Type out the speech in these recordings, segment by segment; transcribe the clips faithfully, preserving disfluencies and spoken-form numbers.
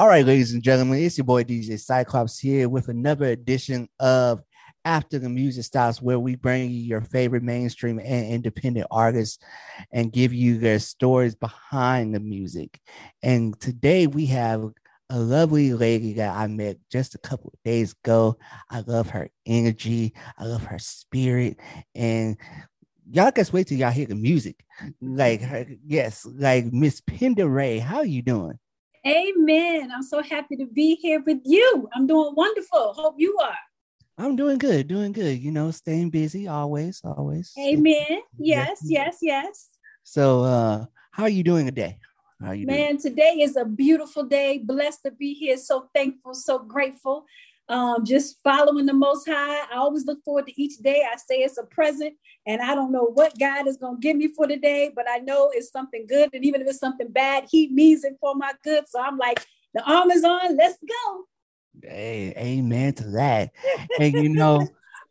All right, ladies and gentlemen, it's your boy D J Cyclops here with another edition of After the Music Stops, where we bring you your favorite mainstream and independent artists and give you their stories behind the music. And today we have a lovely lady that I met just a couple of days ago. I love her energy. I love her spirit. And y'all just wait till y'all hear the music. Like, her, yes, like Miss Penda Ray, how are you doing? Amen. I'm so happy to be here with you. I'm doing wonderful. Hope you are. I'm doing good, doing good. You know, staying busy always, always. Amen. Yes, yes, yes. So uh, how are you doing today? How are you Man, doing? Today is a beautiful day. Blessed to be here. So thankful, so grateful. Um, just following the Most High. I always look forward to each day. I say it's a present, and I don't know what God is going to give me for the day, but I know it's something good. And even if it's something bad, he means it for my good. So I'm like, the arm is on. Let's go. Hey, amen to that. And, you know,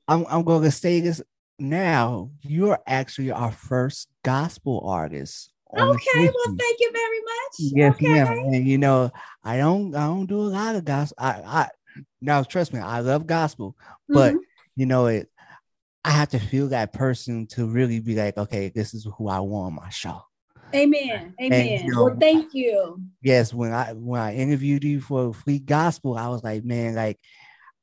I'm, I'm going to say this now. You're actually our first gospel artist. Okay, well, thank you very much. Yes, okay. Yeah, and, you know, I don't I don't do a lot of gospel. I, I Now, trust me, I love gospel, but, mm-hmm. you know, it. I have to feel that person to really be like, okay, this is who I want on my show. Amen. Amen. And, you know, well, thank you. Yes. When I when I interviewed you for Free Gospel, I was like, man, like,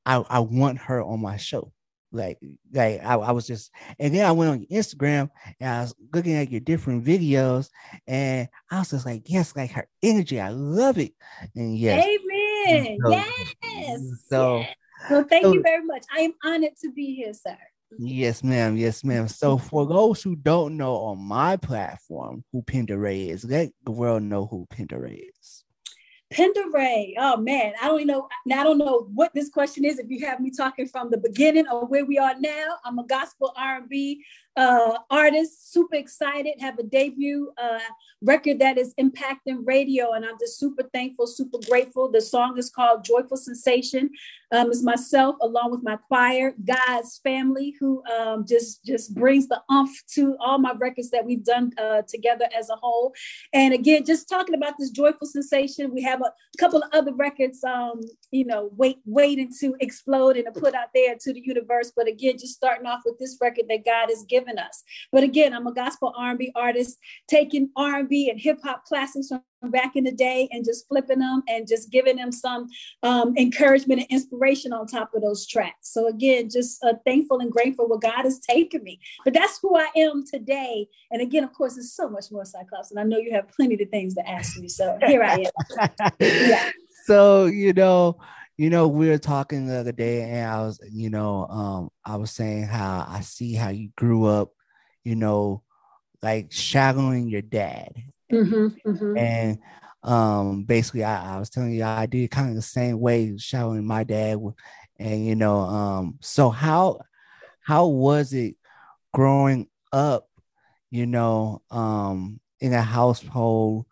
I, I want her on my show. Like, like I, I was just, and then I went on your Instagram and I was looking at your different videos and I was just like, yes, like her energy. I love it. And yes. Amen. So, yes. So, yes. Well, thank so, you very much. I am honored to be here, sir. Yes, ma'am. Yes, ma'am. So for those who don't know on my platform who Penda Ray is, let the world know who Penda Ray is. Penda Ray. Oh, man. I don't know. Now, I don't know what this question is. If you have me talking from the beginning or where we are now, I'm a gospel R and B uh, artist. Super excited. Have a debut uh, record that is impacting radio. And I'm just super thankful, super grateful. The song is called Joyful Sensation. Um, it's myself along with my choir, God's family, who um, just, just brings the umph to all my records that we've done uh, together as a whole. And again, just talking about this Joyful Sensation, we have a couple of other records, um, you know, wait, waiting to explode and to put out there to the universe. But again, just starting off with this record that God has given us. But again, I'm a gospel R and B artist, taking R and B and hip hop classics from back in the day and just flipping them and just giving them some um, encouragement and inspiration on top of those tracks. So again, just uh, thankful and grateful where God has taken me. But that's who I am today. And again, of course, there's so much more, Cyclops, and I know you have plenty of things to ask me. So here I am. Yeah. So, you know, you know, we were talking the other day and I was, you know, um, I was saying how I see how you grew up, you know, like shadowing your dad. Mm-hmm, mm-hmm. And um, basically, I, I was telling you, I did kind of the same way, shadowing my dad. And, you know, um, so how how was it growing up, you know, um, in a household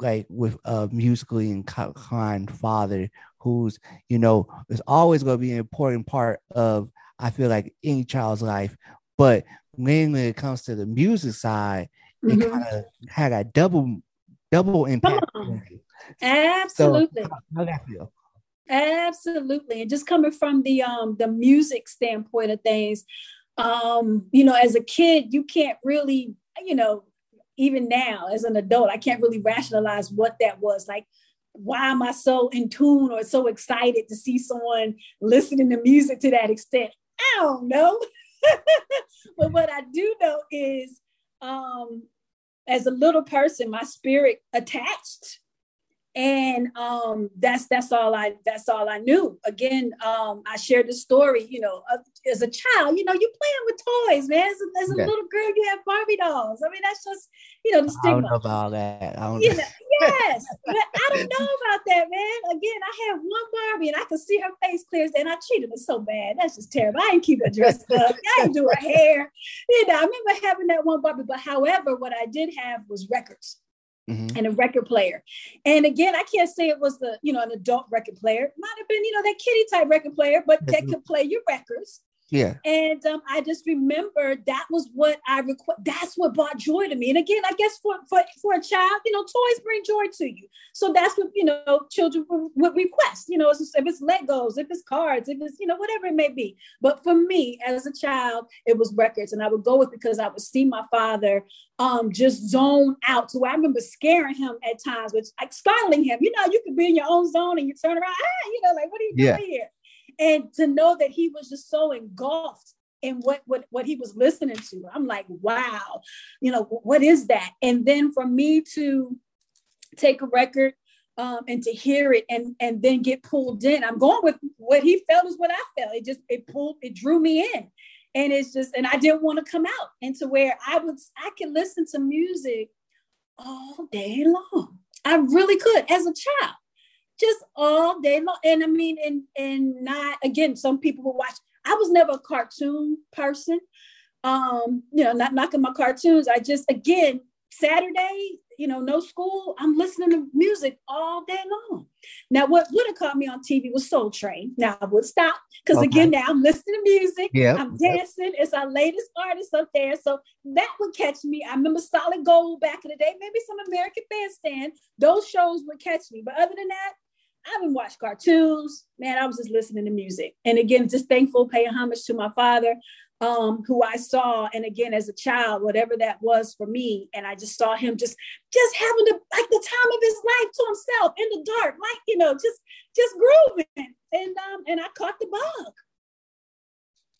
like with a musically inclined father who's, you know, is always going to be an important part of, I feel like, any child's life. But mainly when it comes to the music side, it mm-hmm. kind of had a double double impact. Absolutely. So, how that feel? Absolutely. And just coming from the um the music standpoint of things, um, you know, as a kid, you can't really, you know, even now as an adult, I can't really rationalize what that was. Like, why am I so in tune or so excited to see someone listening to music to that extent? I don't know. But what I do know is um as a little person, my spirit attached, and um that's that's all I that's all I knew. Again, um I shared the story, you know, uh, as a child, you know, you're playing with toys, man. As a, as a yeah. little girl, you have Barbie dolls. I mean, that's just, you know, the stigma. I don't know about that. I don't you know. know. Yes, but I don't know about that, man. Again, I had one Barbie, and I could see her face clear, and I treated her so bad. That's just terrible. I didn't keep her dressed up. I didn't do her hair. You know, I remember having that one Barbie. But however, what I did have was records. Mm-hmm. And a record player. And again, I can't say it was the, you know, an adult record player. Might have been, you know, that kiddie type record player, but that could play your records. Yeah. And um, I just remember that was what I request. That's what brought joy to me. And again, I guess for, for, for a child, you know, toys bring joy to you. So that's what, you know, children would request, you know, if it's Legos, if it's cards, if it's, you know, whatever it may be. But for me as a child, it was records. And I would go with, because I would see my father um, just zone out. So I remember scaring him at times, which like startling him, you know, you could be in your own zone and you turn around, ah, you know, like, what are you doing yeah. here? And to know that he was just so engulfed in what, what, what he was listening to, I'm like, wow, you know, what is that? And then for me to take a record um, and to hear it and, and then get pulled in, I'm going with what he felt is what I felt. It just, it pulled, it drew me in. And it's just, and I didn't want to come out into where I would, I could listen to music all day long. I really could as a child. Just all day long. And I mean, and and not, again, some people will watch. I was never a cartoon person. Um, you know, not knocking my cartoons. I just, again, Saturday, you know, no school, I'm listening to music all day long. Now, what would have caught me on T V was Soul Train. Now, I would stop because, okay. again, now I'm listening to music. Yep. I'm dancing. Yep. It's our latest artist up there. So that would catch me. I remember Solid Gold back in the day, maybe some American Bandstand. Those shows would catch me. But other than that, I didn't watch cartoons, man. I was just listening to music. And again, just thankful, paying homage to my father, um, who I saw. And again, as a child, whatever that was for me. And I just saw him just, just having the, like the time of his life to himself in the dark, like, you know, just, just grooving. And, um, and I caught the bug.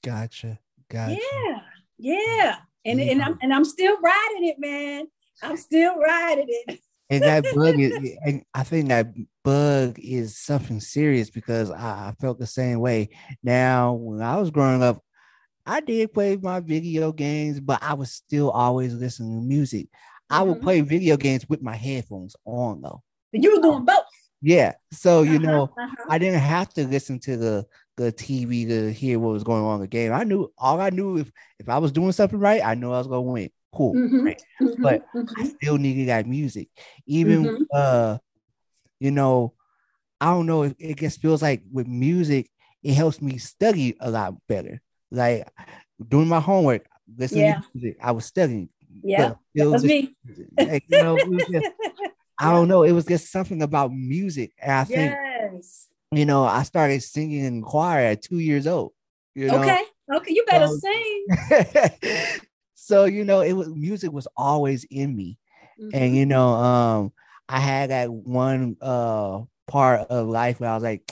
Gotcha. Gotcha. Yeah. Yeah. And, yeah. and I'm, and I'm still riding it, man. I'm still riding it. And that bug is, and I think that bug is something serious, because I, I felt the same way. Now, when I was growing up, I did play my video games, but I was still always listening to music. I would mm-hmm. play video games with my headphones on, though. And you were doing both. Yeah. So, you uh-huh, know, uh-huh. I didn't have to listen to the, the T V to hear what was going on in the game. I knew, all I knew, if, if I was doing something right, I knew I was going to win. Cool, mm-hmm, right? mm-hmm, but mm-hmm. I still needed that music. Even, mm-hmm. uh, you know, I don't know. It, it just feels like with music, it helps me study a lot better. Like doing my homework, listening yeah. to music, I was studying. Yeah, that was me. Like, you know, it was just, I don't know. It was just something about music. And I think, yes. you know, I started singing in choir at two years old. You know? Okay, okay, you better um, sing. So, you know, it was, music was always in me. Mm-hmm. And, you know, um, I had that one uh, part of life where I was like,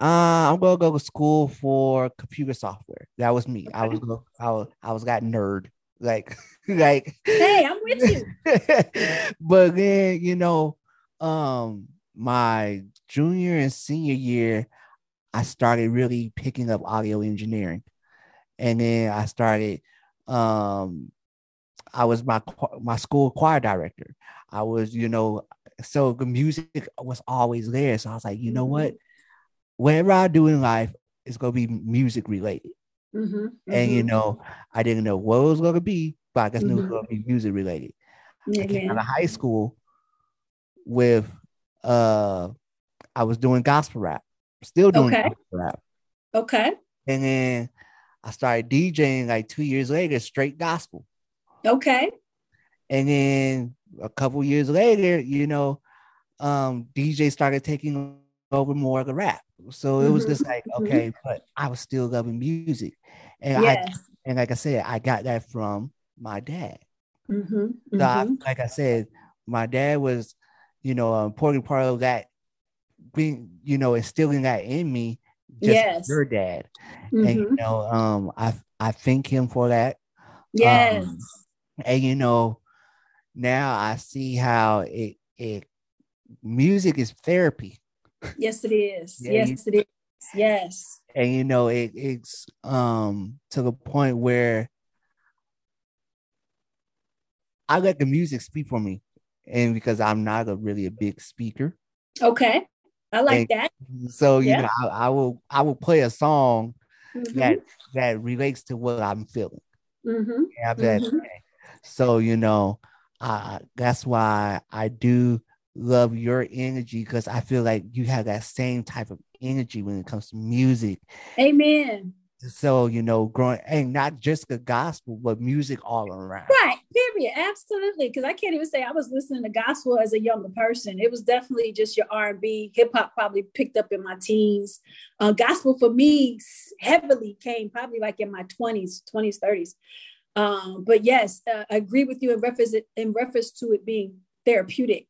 uh, I'm going to go to school for computer software. That was me. Okay. I was, gonna, I was, I was that nerd. Like, like, hey, I'm with you. But then, you know, um, my junior and senior year, I started really picking up audio engineering. And then I started, um I was my my school choir director. I was, you know, so the music was always there. So I was like, you know what, whatever I do in life is gonna be music related. Mm-hmm. And you know, I didn't know what it was gonna be, but I just knew mm-hmm. it was gonna be music related. Yeah, I came yeah. out of high school with uh I was doing gospel rap, still doing okay. gospel rap. Okay. And then I started DJing like two years later, straight gospel. Okay. And then a couple years later, you know, um, D J started taking over more of the rap. So it was mm-hmm. just like, okay, mm-hmm. but I was still loving music. And yes. I, and like I said, I got that from my dad. Mm-hmm. Mm-hmm. So I, like I said, my dad was, you know, an important part of that, being, you know, instilling that in me. Just yes. your dad. Mm-hmm. And you know, um, I I thank him for that. Yes. Um, and you know, now I see how it it music is therapy. Yes, it is. Yeah, yes, you, it is. Yes. And you know, it it's um to the point where I let the music speak for me. And because I'm not a really a big speaker. Okay. I like and that. So you yeah. know, I, I will I will play a song mm-hmm. that that relates to what I'm feeling. Mm-hmm. Yeah, mm-hmm. So you know, uh, that's why I do love your energy, because I feel like you have that same type of energy when it comes to music. Amen. So, you know, growing, and not just the gospel, but music all around. Right, period. Absolutely. Because I can't even say I was listening to gospel as a younger person. It was definitely just your R and B. Hip hop probably picked up in my teens. Uh, gospel for me heavily came probably like in my twenties, twenties, thirties. Um, but yes, uh, I agree with you in reference, in reference to it being therapeutic.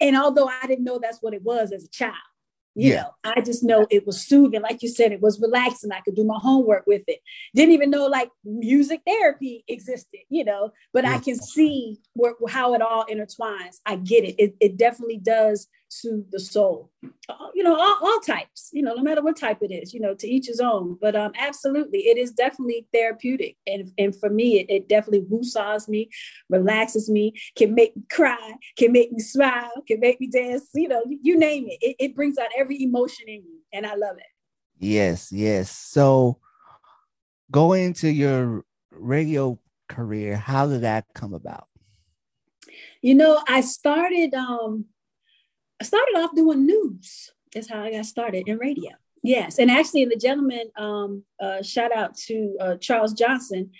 And although I didn't know that's what it was as a child. You yeah. know, I just know it was soothing. Like you said, it was relaxing. I could do my homework with it. Didn't even know like music therapy existed, you know, but yeah. I can see where, how it all intertwines. I get it. It, it definitely does soothe the soul, uh, you know, all, all types, you know, no matter what type it is, you know, to each his own. But um, absolutely, it is definitely therapeutic. And and for me, it, it definitely woosahs me, relaxes me, can make me cry, can make me smile, can make me dance, you know, you name it. It, it brings out everything. Every emotion in you, and I love it. Yes, yes. So, go into your radio career. How did that come about? You know, I started. Um, I started off doing news. That's how I got started in radio. Yes, and actually, the gentleman. Um, uh, shout out to uh, Charles Johnson,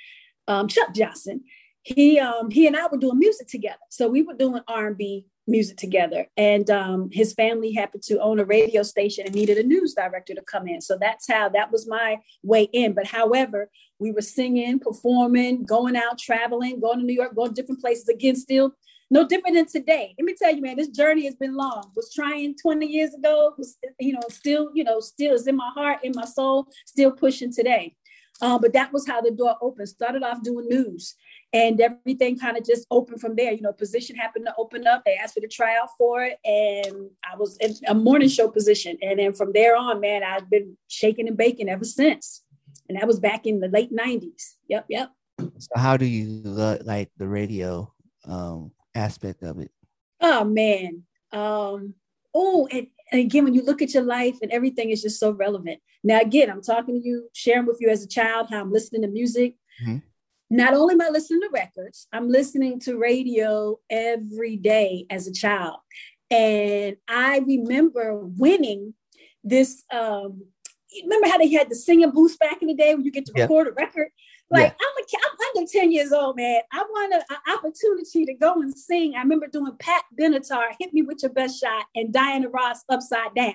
um, Chuck Johnson. He um, he and I were doing music together. So we were doing R and B. Music together, and um his family happened to own a radio station and needed a news director to come in, so that's how that was my way in. But however, we were singing, performing, going out, traveling, going to New York, going to different places, again, still no different than today. Let me tell you, man, this journey has been long. Was trying twenty years ago, was, you know, still, you know, still is in my heart, in my soul, still pushing today. Uh, but that was how the door opened. Started off doing news, and everything kind of just opened from there. You know, position happened to open up. They asked me to try out for it, and I was in a morning show position. And then from there on, man, I've been shaking and baking ever since. And that was back in the late nineties. Yep, yep. So how do you like the radio um, aspect of it? Oh, man. Um, oh, and, and again, when you look at your life and everything is just so relevant. Now, again, I'm talking to you, sharing with you as a child how I'm listening to music. Mm-hmm. Not only am I listening to records, I'm listening to radio every day as a child. And I remember winning this, um, remember how they had the singing booths back in the day when you get to yeah. record a record? Like, yeah. I'm, a, I'm under ten years old, man. I want an opportunity to go and sing. I remember doing Pat Benatar, Hit Me With Your Best Shot, and Diana Ross, Upside Down.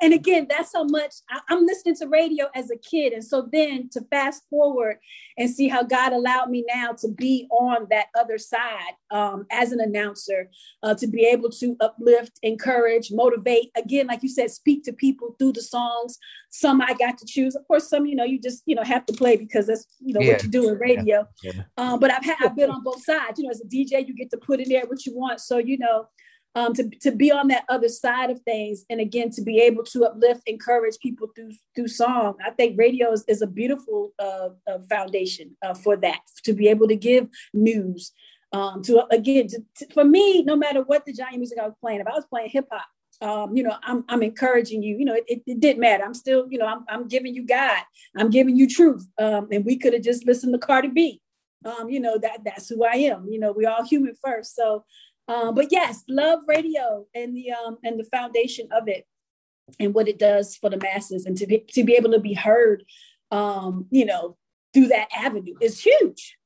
And again, that's how much I, I'm listening to radio as a kid. And so then to fast forward and see how God allowed me now to be on that other side um, as an announcer, uh, to be able to uplift, encourage, motivate. Again, like you said, speak to people through the songs. Some I got to choose. Of course, some, you know, you just, you know, have to play because that's, you know, yeah. what you do in radio. Yeah. Yeah. Um, but I've, had, I've been on both sides. You know, as a D J, you get to put in there what you want. So, you know. Um, to, to be on that other side of things. And again, to be able to uplift, encourage people through through song. I think radio is, is a beautiful uh, uh, foundation uh, for that, to be able to give news. Um, to Again, to, to, for me, no matter what the genre music I was playing, if I was playing hip hop, um, you know, I'm I'm encouraging you. You know, it, it, it didn't matter. I'm still, you know, I'm, I'm giving you God. I'm giving you truth. Um, and we could have just listened to Cardi B. Um, you know, that that's who I am. You know, we're all human first. So, Um, but yes, love radio and the um, and the foundation of it and what it does for the masses, and to be to be able to be heard, um, you know, through that avenue is huge.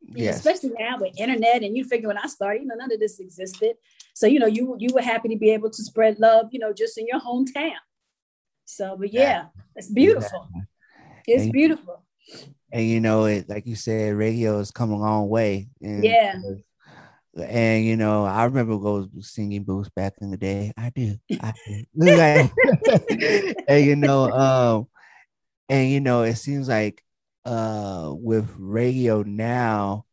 Yes. You know, especially now with internet, and you figure when I started, you know, none of this existed. So, you know, you you were happy to be able to spread love, you know, just in your hometown. So, but yeah, it's beautiful. Yeah. It's and, beautiful. And, you know, it, like you said, radio has come a long way. And, yeah. And, you know, I remember those singing booths back in the day. I do. I do. And, you know, um, and, you know, it seems like uh, with radio now,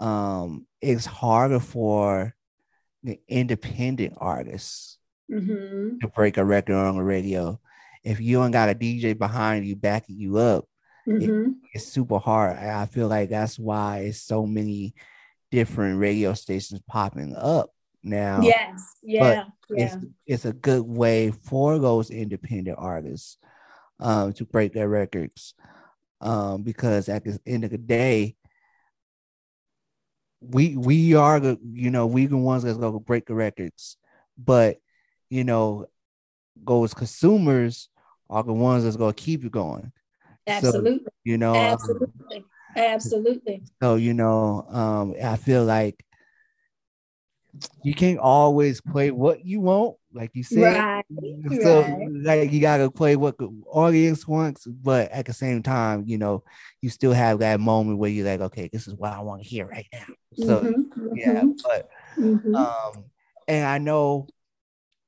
um, it's harder for the independent artists mm-hmm. to break a record on the radio. If you don't got a D J behind you backing you up, mm-hmm. it, it's super hard. I feel like that's why it's so many different radio stations popping up now. Yes, yeah, but yeah. It's, it's a good way for those independent artists um, to break their records um, because at the end of the day, we we are the you know we the ones that's gonna break the records, but you know those consumers are the ones that's going to keep you going. Absolutely. So, you know, absolutely. Um, absolutely. So, you know, um, I feel like you can't always play what you want, like you said. Right. So, right. like, you got to play what the audience wants, but at the same time, you know, you still have that moment where you're like, okay, this is what I want to hear right now. So, mm-hmm. yeah, but, mm-hmm. um, and I know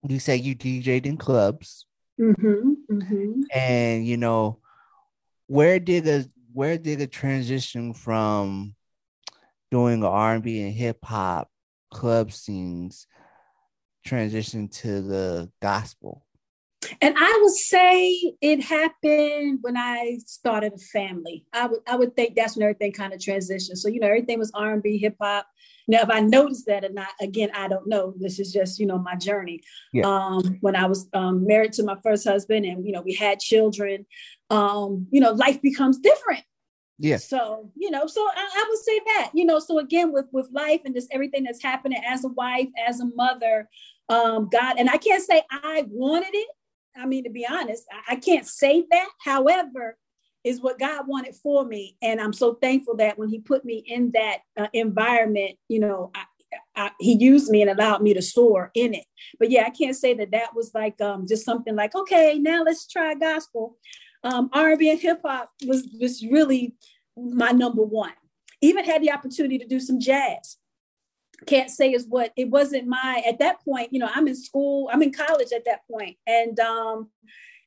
you say you D J'd in clubs, mm-hmm. Mm-hmm. and, you know, where did the where did the transition from doing R and B and hip hop club scenes transition to the gospel? And I would say it happened when I started a family. I would I would think that's when everything kind of transitioned. So, you know, everything was R and B, hip hop. Now, if I noticed that or not, again, I don't know. This is just, you know, my journey. Yeah. Um, when I was um, married to my first husband and, you know, we had children, um, you know, life becomes different. Yeah. So, you know, so I, I would say that, you know, so again, with, with life and just everything that's happening as a wife, as a mother, um, God, and I can't say I wanted it. I mean, to be honest, I, I can't say that. However, is what God wanted for me. And I'm so thankful that when he put me in that uh, environment, you know, I, I, he used me and allowed me to soar in it. But yeah, I can't say that that was like um, just something like, okay, now let's try gospel. Um, R and B and hip hop was, was really my number one. Even had the opportunity to do some jazz. Can't say is what it wasn't my, at that point, you know, I'm in school, I'm in college at that point. And um,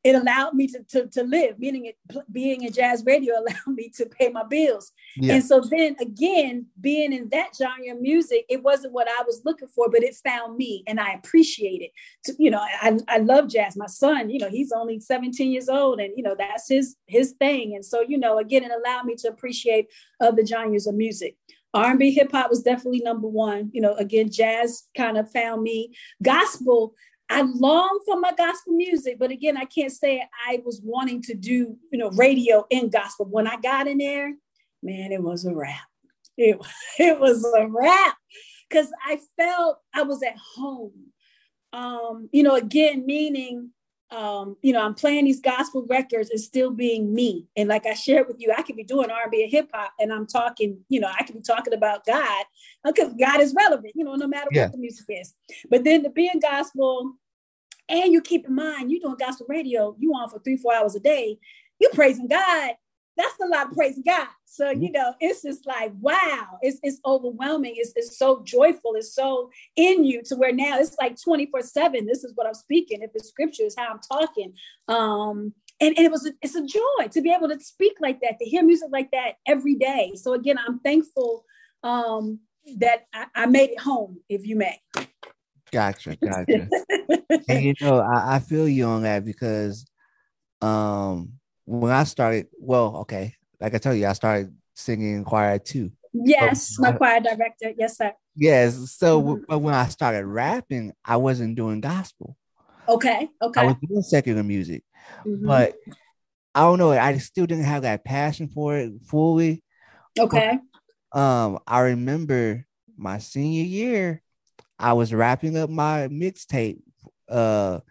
it allowed me to, to, to live, meaning it, being in jazz radio allowed me to pay my bills. Yeah. And so then again, being in that genre of music, it wasn't what I was looking for, but it found me and I appreciate it. So, you know, I, I love jazz. My son, you know, he's only seventeen years old and, you know, that's his, his thing. And so, you know, again, it allowed me to appreciate other genres of music. R and B hip hop was definitely number one. You know, again, jazz kind of found me. Gospel, I long for my gospel music, but again, I can't say I was wanting to do, you know, radio and gospel. When I got in there, man, it was a wrap. It, it was a wrap because I felt I was at home. Um, you know, again, meaning, um, you know, I'm playing these gospel records and still being me. And like I shared with you, I could be doing R and B and hip hop and I'm talking, you know, I could be talking about God because God is relevant, you know, no matter yeah. what the music is. But then to be in gospel and you keep in mind, you're doing gospel radio, you on for three, four hours a day, you praising God. That's a lot of praising God. So, you know, it's just like, wow, it's it's overwhelming. It's, it's so joyful. It's so in you to where now it's like twenty-four seven. This is what I'm speaking. If it's scripture, it's how I'm talking. Um, and, and it was a, it's a joy to be able to speak like that, to hear music like that every day. So, again, I'm thankful um, that I, I made it home, if you may. Gotcha, gotcha. And, you know, I, I feel you on that because... um. When I started, well, okay, like I tell you, I started singing in choir too. Yes, my choir director. Yes, sir. Yes. So mm-hmm. w- when I started rapping, I wasn't doing gospel. Okay. Okay. I was doing secular music, mm-hmm. but I don't know. I still didn't have that passion for it fully. Okay. But, um, I remember my senior year, I was wrapping up my mixtape, uh,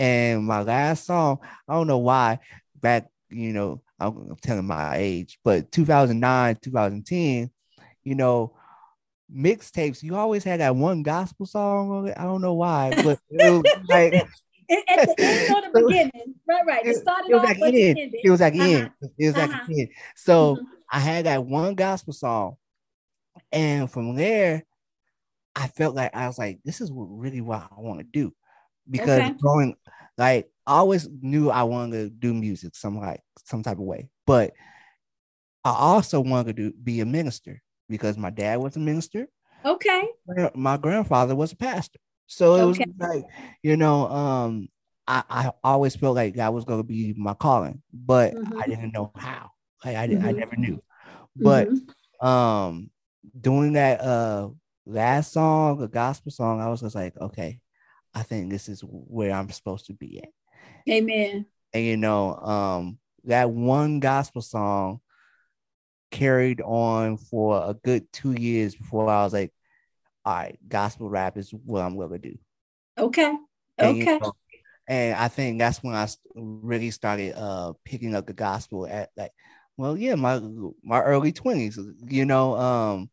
and my last song. I don't know why. Back. You know, I'm telling my age, but two thousand nine, two thousand ten, you know, mixtapes, you always had that one gospel song on it. I don't know why, but it was like at the end or the beginning. Right, right. It started off like end. It was like end. It was like end. So mm-hmm. I had that one gospel song. And from there, I felt like I was like, this is what really what I want to do. Because okay. growing like I always knew I wanted to do music some like some type of way, but I also wanted to do, be a minister because my dad was a minister. Okay. My grandfather was a pastor. So it okay. was like, you know, um, I, I always felt like that was going to be my calling, but mm-hmm. I didn't know how. Like, I didn't, mm-hmm. I never knew. But mm-hmm. um, doing that uh, last song, the gospel song, I was just like, okay, I think this is where I'm supposed to be at. Amen. And you know, um, that one gospel song carried on for a good two years before I was like, all right, gospel rap is what I'm going to do. Okay. And, okay. You know, And I think that's when I really started uh, picking up the gospel at, like, well, yeah, my my early twenties. You know, um,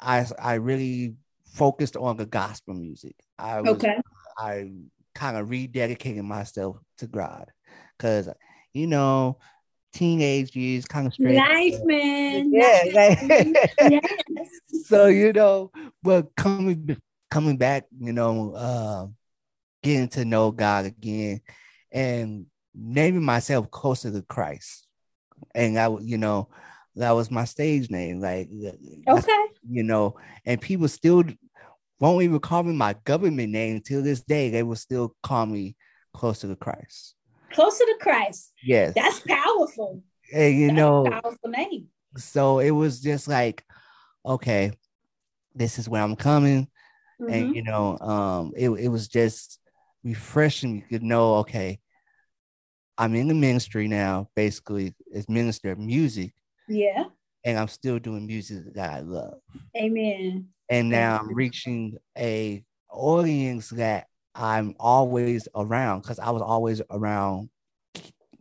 I I really focused on the gospel music. I was, okay. I kind of rededicated myself to God, because, you know, teenage years kind of straight life, man. Yeah. Life. Yes. So, you know, but coming coming back, you know, uh, getting to know God again and naming myself Closer to Christ. And I, you know, that was my stage name. Like, okay, you know, and people still won't even call me my government name till this day. They will still call me Closer to Christ. Closer to Christ. Yes. That's powerful. And, you That's know, a powerful name. So it was just like, okay, this is where I'm coming. Mm-hmm. And, you know, um, it, it was just refreshing to know, okay, I'm in the ministry now, basically, as minister of music. Yeah. And I'm still doing music that I love. Amen. And now I'm reaching a audience that I'm always around, because I was always around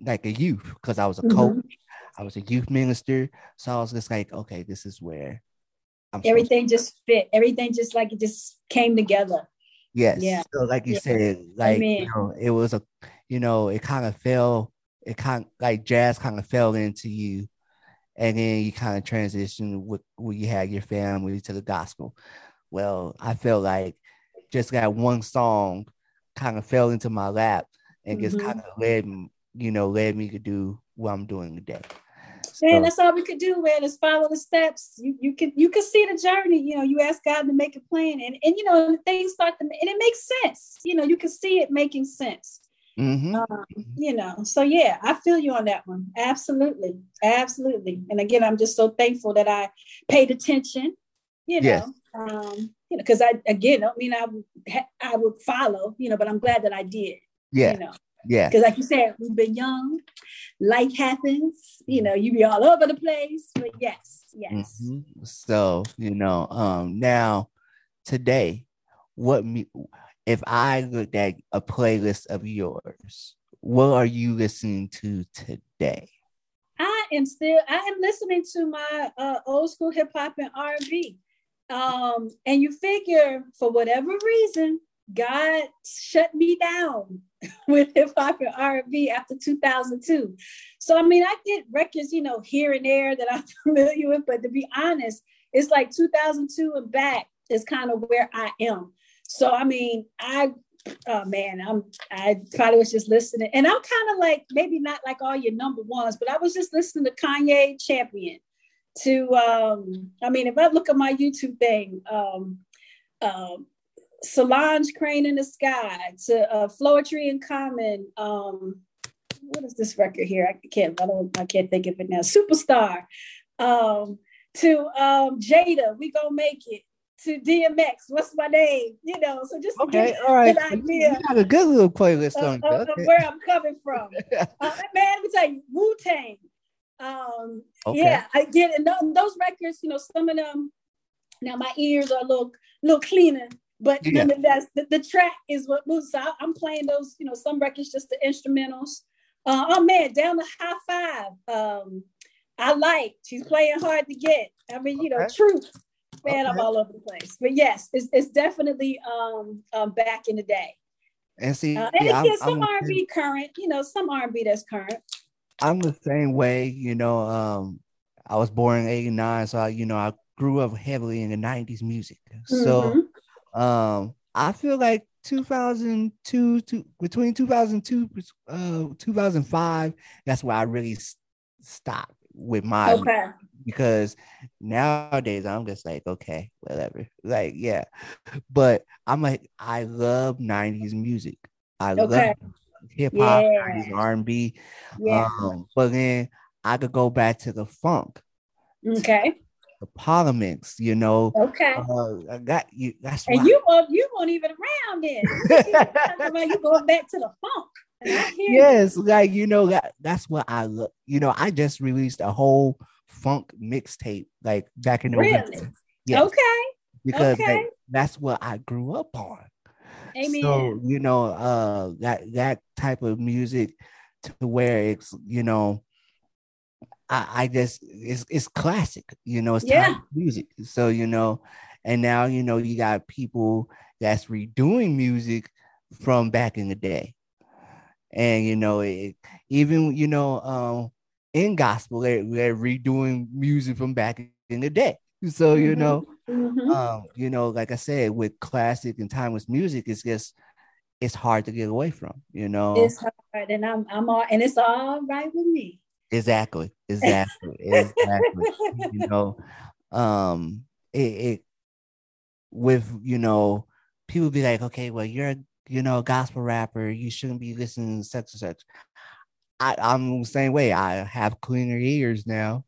like a youth, because I was a mm-hmm. coach, I was a youth minister. So I was just like, okay, this is where I'm everything just to. fit. Everything just like it just came together. Yes. Yeah. So like you yeah. said, like, Amen. You know, it was a, you know, it kind of fell, it kind of like jazz kind of fell into you. And then you kind of transitioned with where you had your family to the gospel. Well, I felt like just that one song kind of fell into my lap and mm-hmm. just kind of led, you know, led me to do what I'm doing today. Man, so, that's all we could do, man, is follow the steps. You you can you can see the journey. You know, you ask God to make a plan, and and you know, and things start to, and it makes sense. You know, you can see it making sense. Mm-hmm. Um, you know, so yeah, I feel you on that one. Absolutely. Absolutely. And again, I'm just so thankful that I paid attention, you know, yes. um, you know, cause I, again, don't mean I would, I would follow, you know, but I'm glad that I did, yeah. you know, yeah. Cause like you said, we've been young, life happens, you know, you be all over the place, but yes, yes. Mm-hmm. So, you know, um, now today, what me, if I looked at a playlist of yours, what are you listening to today? I am still, I am listening to my uh, old school hip hop and R and B. Um, and you figure, for whatever reason, God shut me down with hip hop and R and B after two thousand two. So, I mean, I get records, you know, here and there that I'm familiar with, but to be honest, it's like two thousand two and back is kind of where I am. So, I mean, I, oh man, I'm, I probably was just listening, and I'm kind of like, maybe not like all your number ones, but I was just listening to Kanye Champion to, um, I mean, if I look at my YouTube thing, um, um, Solange, Crane in the Sky, to uh, Floetry and Common, um, what is this record here? I can't, I don't, I can't think of it now. Superstar, um, to um, Jada, We Gonna Make It. To D M X, What's My Name? You know, so just to okay, get all right. an idea. You got a good little playlist on uh, okay. where I'm coming from. uh, man, let me tell you, Wu-Tang. Um, okay. Yeah, I get it. And those records, you know, some of them, now my ears are a little, little cleaner, but yeah. nonetheless, the, the track is what moves. So I, I'm playing those, you know, some records, just the instrumentals. Uh, oh man, Down the High Five. Um, I like, She's Playing Hard to Get. I mean, you okay. know, Truth. Man, okay. I'm all over the place, but yes, it's it's definitely um, um back in the day. And see, uh, and yeah, again, I'm, some I'm R and B current, you know, some R and B that's current. I'm the same way, you know. Um, I was born in eighty-nine, so I, you know, I grew up heavily in the nineties music. So, mm-hmm. um, I feel like two thousand two to between two thousand two uh two thousand five, that's where I really stopped with my okay. Because nowadays I'm just like, okay, whatever. Like, yeah. But I'm like, I love nineties music. I okay. love hip hop, yeah. R and B. Yeah. Um, but then I could go back to the funk. Okay. The polymix, you know. Okay. Uh, that, you, that's and why. you won't, you won't even around then. You going back to the funk. Yes, you. Like, you know, that, that's what I love. You know, I just released a whole funk mixtape like back in the really? Yes. Okay. Because okay. Like, that's what I grew up on. Amen. So, you know, uh, that that type of music to where it's, you know, I, I just, it's it's classic, you know, it's yeah. time music. So, you know, and now, you know, you got people that's redoing music from back in the day. And, you know, it, even, you know, um, in gospel, they're, they're redoing music from back in the day. So, you mm-hmm. know, mm-hmm. Um, you know, like I said, with classic and timeless music, it's just, it's hard to get away from, you know. It's hard, and I'm, I'm all, and it's all right with me. Exactly, exactly, exactly. You know, um, it, it with, you know, people be like, okay, well, you're a, you know, gospel rapper, you shouldn't be listening to such and such. I, I'm the same way. I have cleaner ears now.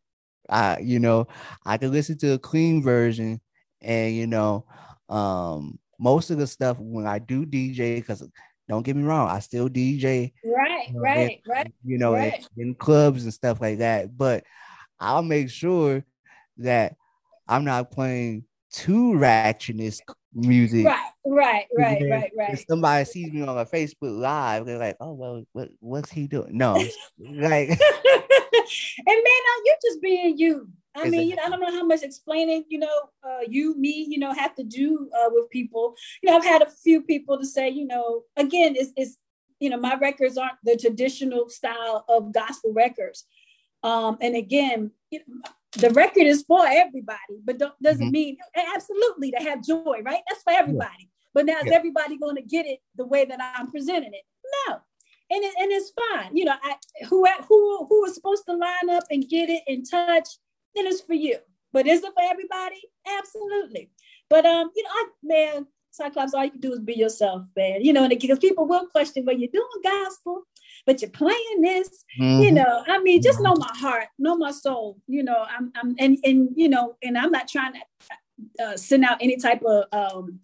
I, you know, I can listen to a clean version, and, you know, um, most of the stuff when I do D J, because don't get me wrong, I still D J. Right, uh, right, in, right. You know, right. In, in clubs and stuff like that. But I'll make sure that I'm not playing too ratchetness music. Right, right, right, and right, right. If somebody sees me on a Facebook Live, they're like, oh, well, what, what's he doing? No, like... And man, you're just being you. I exactly. mean, you know, I don't know how much explaining, you know, uh, you, me, you know, have to do uh, with people. You know, I've had a few people to say, you know, again, it's, it's you know, my records aren't the traditional style of gospel records. Um, and again, you know, the record is for everybody, but don't, doesn't mm-hmm. mean absolutely to have joy, right? That's for everybody. Yeah. But now yeah. is everybody going to get it the way that I'm presenting it? No. And it, and it's fine, you know. I, who who who is supposed to line up and get it and touch? Then it's for you. But is it for everybody? Absolutely. But um, you know, I, man, Cyclops, all you can do is be yourself, man. You know, and because people will question, well, you're doing gospel, but you're playing this. Mm-hmm. You know, I mean, just know my heart, know my soul. You know, I'm I'm and and you know, and I'm not trying to uh, send out any type of um,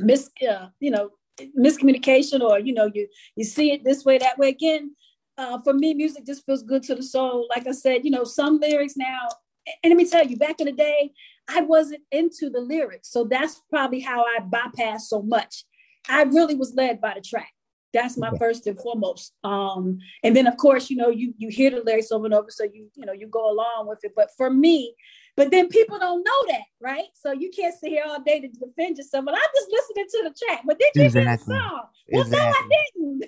mis uh, you know. miscommunication, or you know, you you see it this way, that way. Again, uh for me, music just feels good to the soul. Like I said, you know, some lyrics now, and let me tell you, back in the day, I wasn't into the lyrics, so that's probably how I bypassed so much. I really was led by the track. That's my first and foremost. Um and then of course, you know, you you hear the lyrics over and over, so you you know, you go along with it. But for me, but then people don't know that, right? So you can't sit here all day to defend yourself. Well, I'm just listening to the track. But did you exactly. hear the song? Well, exactly. no, I didn't.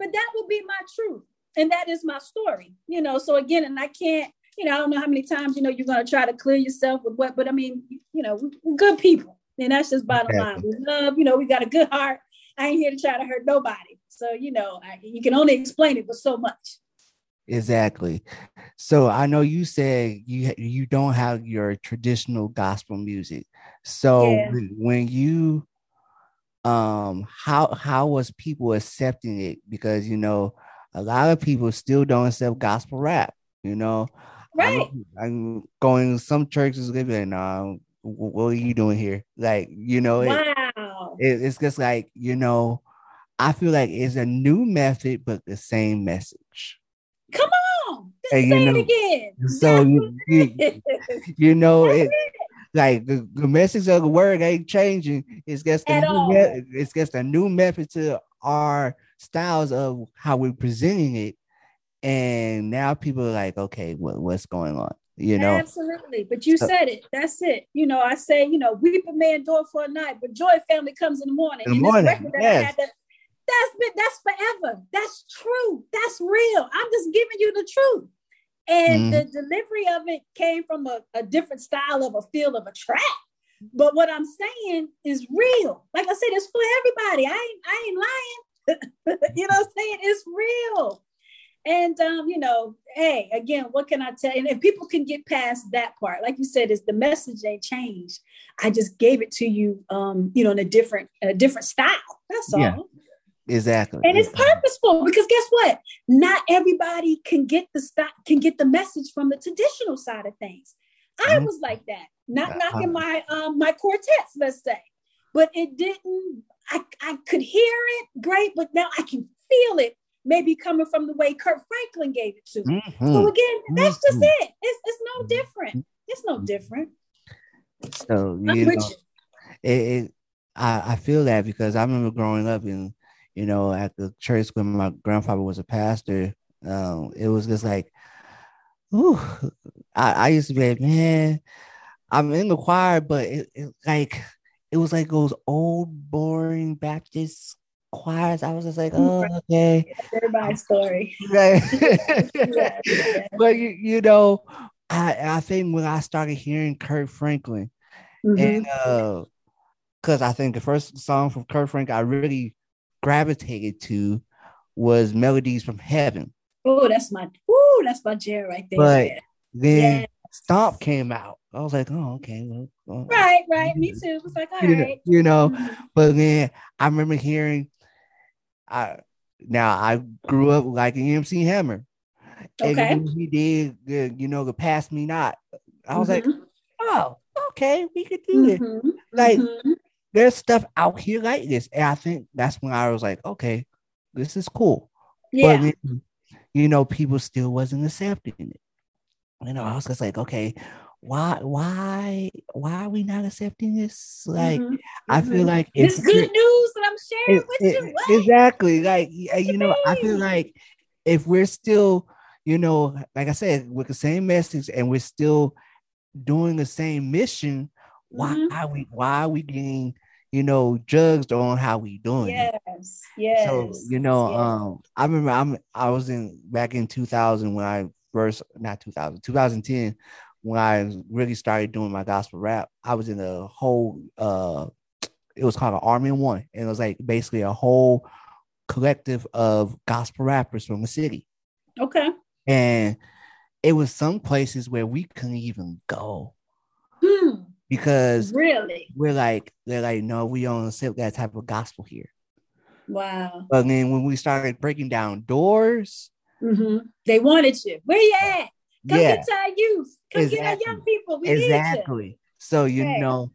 But that would be my truth. And that is my story, you know? So again, and I can't, you know, I don't know how many times, you know, you're going to try to clear yourself with what, but I mean, you know, we're good people. And that's just bottom exactly. line. We love, you know, we got a good heart. I ain't here to try to hurt nobody. So, you know, I, you can only explain it with so much. Exactly. So I know you said you you don't have your traditional gospel music. So yeah. when you, um, how how was people accepting it? Because you know, a lot of people still don't accept gospel rap. You know, right? I'm, I'm going to some churches. They're like, "Nah, what are you doing here?" Like, you know, it, wow. It, it's just like, you know, I feel like it's a new method, but the same message. Come on, say you know, it again. So you, you, you know it, like the, the message of the word ain't changing. It's just a new me- it's just a new method to our styles of how we're presenting it. And now people are like, okay, what, what's going on? You know, absolutely. But you so, said it. That's it. You know, I say, you know, weep a man door for a night, but joy family comes in the morning. In the morning. Yes. That's been, that's forever. That's true. That's real. I'm just giving you the truth. And mm. the delivery of it came from a, a different style of a feel of a track. But what I'm saying is real. Like I said, it's for everybody. I ain't, I ain't lying. You know what I'm saying? It's real. And, um, you know, hey, again, what can I tell you? And if people can get past that part, like you said, is the message ain't changed. I just gave it to you, um, you know, in a different, in a different style. That's all. Yeah. Exactly. And it's purposeful, because guess what? Not everybody can get the stock, can get the message from the traditional side of things. I mm-hmm. was like that, not uh, knocking my um my quartets, let's say, but it didn't, I, I could hear it great, but now I can feel it maybe coming from the way Kirk Franklin gave it to me. Mm-hmm. So again, that's mm-hmm. just it. It's it's no different. It's no different. So you I'm know, with you. It, it I, I feel that because I remember growing up and, you know, at the church when my grandfather was a pastor, um, it was just like, ooh, I, I used to be like, man, I'm in the choir, but it, it like it was like those old boring Baptist choirs. I was just like, oh, okay. Everybody's story. Right. yeah, yeah. But you, you know, I I think when I started hearing Kirk Franklin, mm-hmm. and uh, because I think the first song from Kirk Franklin I really gravitated to was Melodies from Heaven. Oh, that's my oh, that's my jam right there. But yeah. then yeah. Stomp came out. I was like, oh, okay. Well, well, right, right. Me too. It was like, all you right. Know, you know, mm-hmm. but then I remember hearing, I now I grew up liking M C Hammer. Okay. And he did, the, you know, the Pass Me Not. I was mm-hmm. like, oh, okay, we could do it. Mm-hmm. Like, mm-hmm. there's stuff out here like this. And I think that's when I was like, okay, this is cool. Yeah. But then, you know, people still wasn't accepting it. You know, I was just like, okay, why, why, why are we not accepting this? Like, mm-hmm. I feel like it's this good news that I'm sharing it, with it, you. What? Exactly. Like, what you know, mean? I feel like if we're still, you know, like I said, with the same message and we're still doing the same mission, why mm-hmm. are we, why are we getting, you know, judged on how we doing? Yes. Yes. So, you know, yes. um, I remember I'm, I was in back in two thousand when I, First, not two thousand, twenty ten, when I really started doing my gospel rap, I was in a whole, uh, it was called an Army One. And it was like basically a whole collective of gospel rappers from the city. Okay. And it was some places where we couldn't even go. Hmm. Because really, we're like, they're like, no, we don't accept that type of gospel here. Wow. But then when we started breaking down doors, mm-hmm. they wanted you. Where you at? Come yeah. get our youth. Come exactly. get our young people. We exactly. need you. So you okay. know,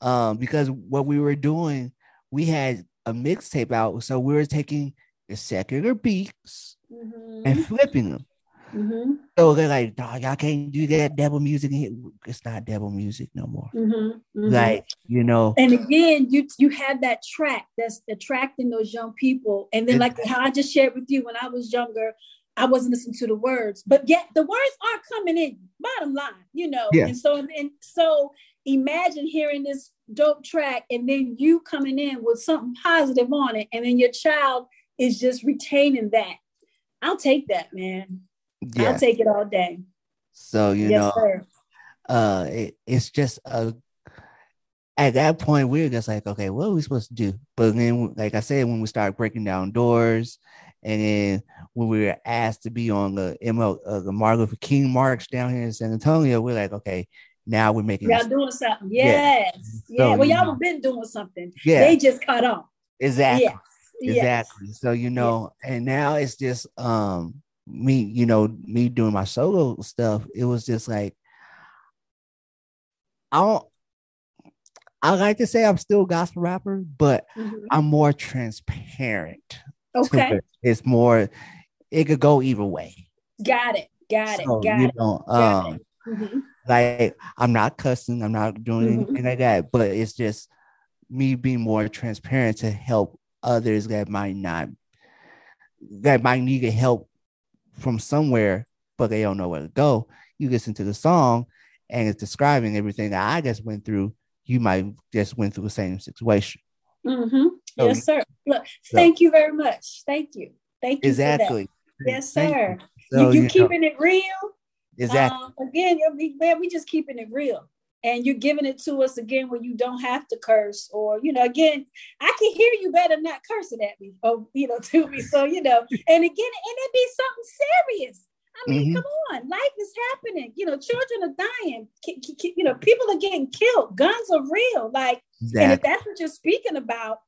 um, because what we were doing, we had a mixtape out. So we were taking the secular beats mm-hmm. and flipping them. Mm-hmm. So they're like, dog, y'all can't do that devil music. It's not devil music no more. Mm-hmm. Mm-hmm. Like, you know. And again, you you have that track that's attracting those young people. And then like how I just shared with you when I was younger, I wasn't listening to the words, but yet the words are coming in, bottom line, you know? Yeah. And so, and so imagine hearing this dope track and then you coming in with something positive on it. And then your child is just retaining that. I'll take that, man. Yeah. I'll take it all day. So, you yes, know, sir. uh, it, it's just, a, at that point, we were just like, okay, what are we supposed to do? But then, like I said, when we started breaking down doors, and then when we were asked to be on the M L, uh, the Martin Luther King March down here in San Antonio, we're like, okay, now we're making. Y'all doing something. Yes. Yeah. So, yeah. Well, y'all have been doing something. Yeah. They just caught on. Exactly. Yes. Exactly. Yes. So, you know, yes. and now it's just um, me, you know, me doing my solo stuff. It was just like, I don't, I like to say I'm still a gospel rapper, but mm-hmm. I'm more transparent. Okay. It. It's more, it could go either way. Got it. Got it. So, got you know, it. Um, got it. Mm-hmm. Like, I'm not cussing. I'm not doing mm-hmm. anything like that. But it's just me being more transparent to help others that might not, that might need help from somewhere, but they don't know where to go. You listen to the song and it's describing everything that I just went through. You might just went through the same situation. Mm-hmm. So, yes, sir. Look, so. Thank you very much. Thank you. Thank you. Exactly. For that. Yes, sir. You. So, you, you, you keeping know. It real. Exactly. Um, again, man, we just keeping it real. And you're giving it to us again when you don't have to curse or, you know, again, I can hear you better not cursing at me or, you know, to me. So, you know, and again, and it be something serious. I mean, mm-hmm. come on, life is happening. You know, children are dying. K- k- you know, people are getting killed. Guns are real. Like, exactly. And if that's what you're speaking about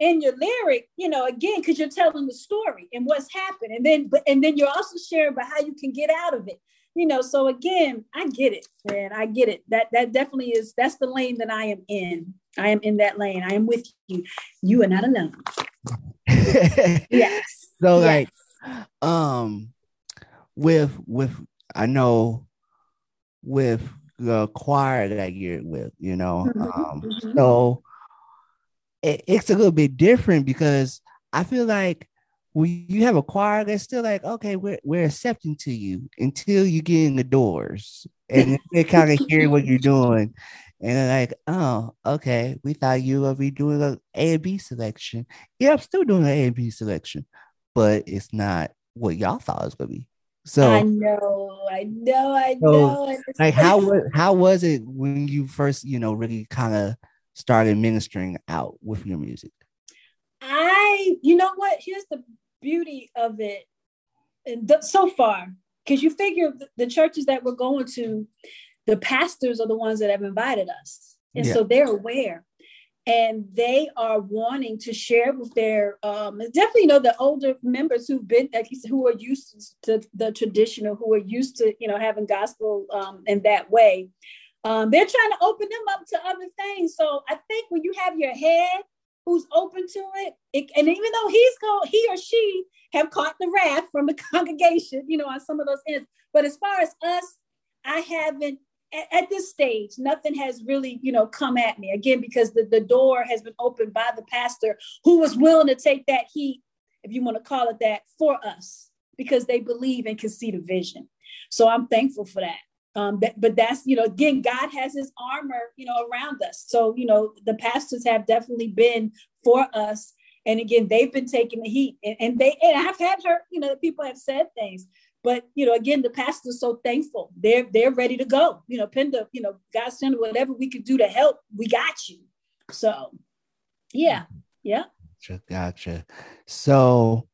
in your lyric, you know, again, because you're telling the story and what's happened, and then, but, and then you're also sharing about how you can get out of it. You know, so again, I get it, man. I get it. That that definitely is. That's the lane that I am in. I am in that lane. I am with you. You are not alone. Yes. So, yes. like, um. With with I know with the choir that you're with, you know. Mm-hmm, um, mm-hmm. So it, it's a little bit different because I feel like when you have a choir, they're still like, okay, we're we're accepting to you until you get in the doors and they kind of hear what you're doing. And they're like, oh, okay, we thought you would be doing an A and B selection. Yeah, I'm still doing an A and B selection, but it's not what y'all thought it was going to be. So I know, I know, I so, know. Like, how was how was it when you first, you know, really kind of started ministering out with your music? I, you know what? Here's the beauty of it, and th- so far, because you figure the, the churches that we're going to, the pastors are the ones that have invited us, and yeah. so they're aware, and they are wanting to share with their um, definitely, you know, the older members who've been, like you said, who are used to the traditional, who are used to, you know, having gospel um, in that way. Um, they're trying to open them up to other things. So I think when you have your head who's open to it, it and even though he's called, he or she have caught the wrath from the congregation, you know, on some of those ends. But as far as us, I haven't. At this stage, nothing has really, you know, come at me again, because the, the door has been opened by the pastor who was willing to take that heat, if you want to call it that, for us, because they believe and can see the vision. So I'm thankful for that. Um, that, but that's, you know, again, God has his armor, you know, around us. So, you know, the pastors have definitely been for us. And again, they've been taking the heat, and, and they, and I've had her, you know, people have said things. But, you know, again, the pastor's so thankful. They're they're ready to go. You know, Penda, you know, God send whatever we can do to help. We got you. So, yeah. Yeah. Gotcha. gotcha. So,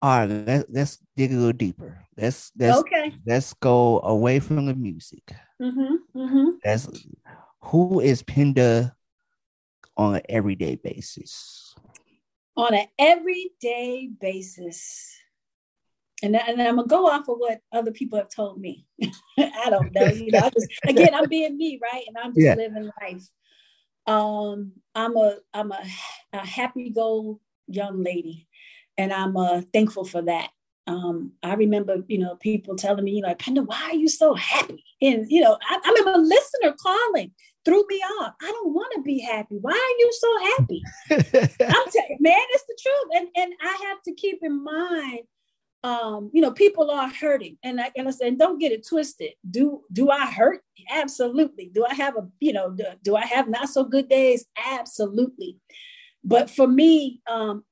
all right, let, let's dig a little deeper. Let's, let's, okay. let's go away from the music. Mm-hmm, mm-hmm. That's, who is Penda on an everyday basis? On an everyday basis. And, and I'm going to go off of what other people have told me. I don't know. You know, I just, again, I'm being me, right? And I'm just yeah. living life. Um, I'm a I'm a, a happy-go young lady, and I'm uh, thankful for that. Um, I remember, you know, people telling me, you know, like, Penda, why are you so happy? And, you know, I, I remember a listener calling, threw me off. I don't want to be happy. Why are you so happy? I'm t- man, it's the truth. And and I have to keep in mind, Um, you know, people are hurting, and I and I said, don't get it twisted. Do do I hurt? Absolutely. Do I have a you know? Do, do I have not so good days? Absolutely. But for me, um,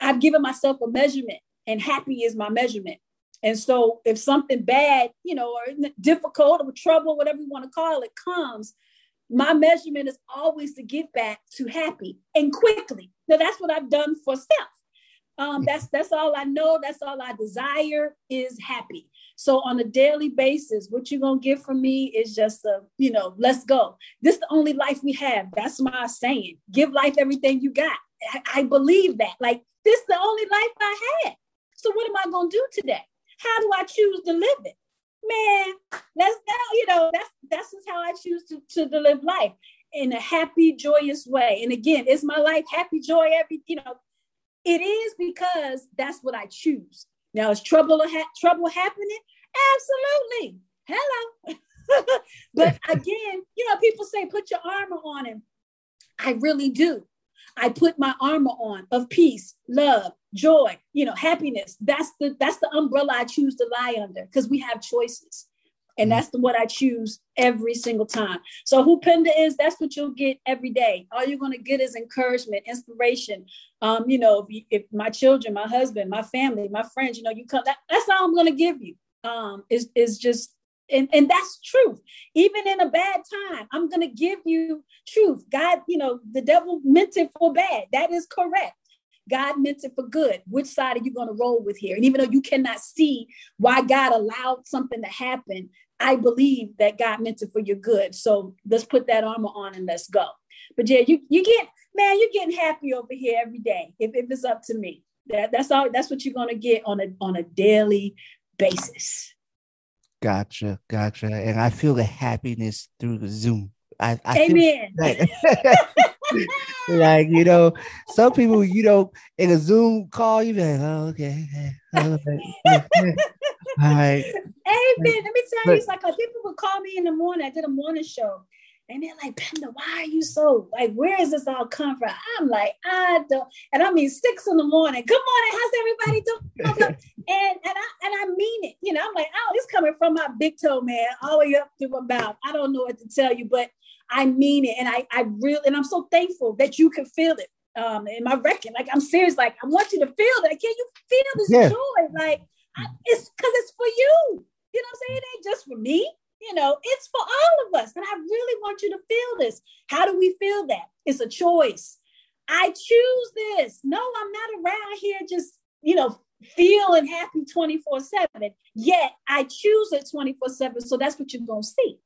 I've given myself a measurement, and happy is my measurement. And so, if something bad, you know, or difficult, or trouble, whatever you want to call it, comes, my measurement is always to get back to happy and quickly. Now, that's what I've done for self. Um, that's that's all I know. That's all I desire is happy. So on a daily basis, what you're going to get from me is just, a, you know, let's go. This is the only life we have. That's my saying. Give life everything you got. I, I believe that. Like, this is the only life I had. So what am I going to do today? How do I choose to live it? Man, let's go. You know, that's, that's just how I choose to, to live life in a happy, joyous way. And again, is my life happy, joy, every, you know, it is, because that's what I choose. Now, is trouble ha- trouble happening? Absolutely. Hello. But again, you know, people say, put your armor on him. I really do. I put my armor on of peace, love, joy, you know, happiness. That's the that's the umbrella I choose to lie under, because we have choices. And that's the what I choose every single time. So who Penda is, that's what you'll get every day. All you're going to get is encouragement, inspiration. Um, you know, if, if my children, my husband, my family, my friends, you know, you come, that, that's all I'm going to give you. Um, is is just, and, and that's truth. Even in a bad time, I'm going to give you truth. God, you know, the devil meant it for bad. That is correct. God meant it for good. Which side are you going to roll with here? And even though you cannot see why God allowed something to happen, I believe that God meant it for your good. So let's put that armor on and let's go. But yeah, you you get, man, you're getting happy over here every day. If, if it's up to me, that, that's all. That's what you're going to get on a on a daily basis. Gotcha, gotcha. And I feel the happiness through the Zoom. I, I Amen. Feel like, you know, some people, you know, in a Zoom call, you be like, oh, okay. All right. Amen. Let me tell you, it's like, people would call me in the morning. I did a morning show, And they're like, Penda, why are you so, like, where is this all come from? I'm like, I don't, and I mean, six in the morning, good morning, how's everybody doing? and and I and I mean it, you know, I'm like, oh, it's coming from my big toe, man, all the way up through my mouth. I don't know what to tell you, but I mean it. And I, I really, and I'm so thankful that you can feel it um, in my record. Like, I'm serious, like, I want you to feel it. Like, can you feel this yeah. joy? Like, I, it's because it's for you. You know what I'm saying? It ain't just for me. You know, it's for all of us. And I really want you to feel this. How do we feel that? It's a choice. I choose this. No, I'm not around here just, you know, feeling happy twenty-four seven. Yet I choose it twenty-four seven. So that's what you're going to see.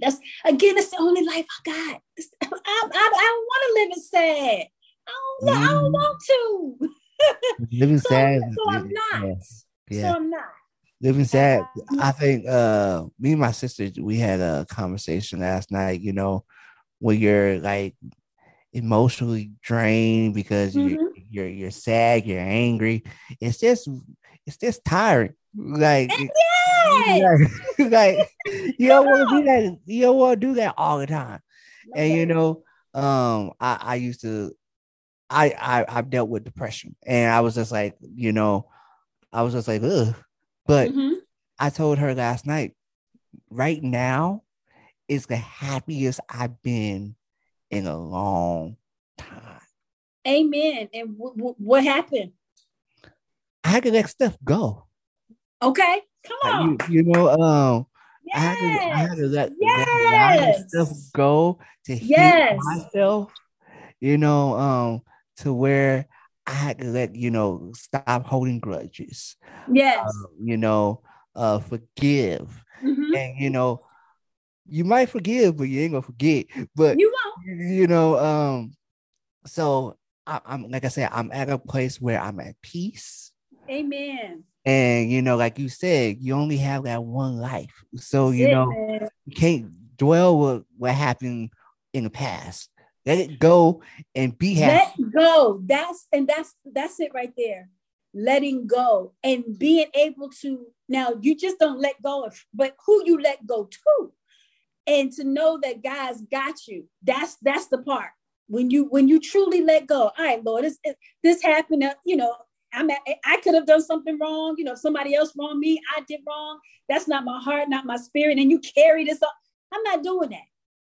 That's, again, it's the only life I got. I, I, I don't want to live it sad. I don't, mm. I don't want to. Living so, sad. So I'm not. Yeah. So I'm not. Living sad. I think uh, me and my sister, we had a conversation last night, you know, when you're like emotionally drained because mm-hmm. you're, you're you're sad, you're angry. It's just it's just tiring. Like, yes! like, like you don't want to do that. You don't want to do that all the time. Okay. And, you know, um, I, I used to I, I I've dealt with depression, and I was just like, you know, I was just like, ugh. But mm-hmm. I told her last night, right now is the happiest I've been in a long time. Amen. And w- w- what happened? I had to let stuff go. Okay, come on. You, you know, um, yes. I, had to, I had to let, yes. let a lot of stuff go to yes. heal myself, you know, um, to where I had to let, you know, stop holding grudges. Yes. Uh, you know, uh, forgive. Mm-hmm. And, you know, you might forgive, but you ain't gonna forget. But you won't. You know, um, so I, I'm, like I said, I'm at a place where I'm at peace. Amen. And, you know, like you said, you only have that one life. So, you Amen. know, you can't dwell with what happened in the past. Let it go and be happy. Let go. That's and that's that's it right there. Letting go and being able to, now you just don't let go of, but who you let go to, and to know that God's got you. That's that's the part when you when you truly let go. All right, Lord, this this happened. You know, I'm at, I could have done something wrong. You know, if somebody else wronged me, I did wrong. That's not my heart, not my spirit. And you carry this up. I'm not doing that.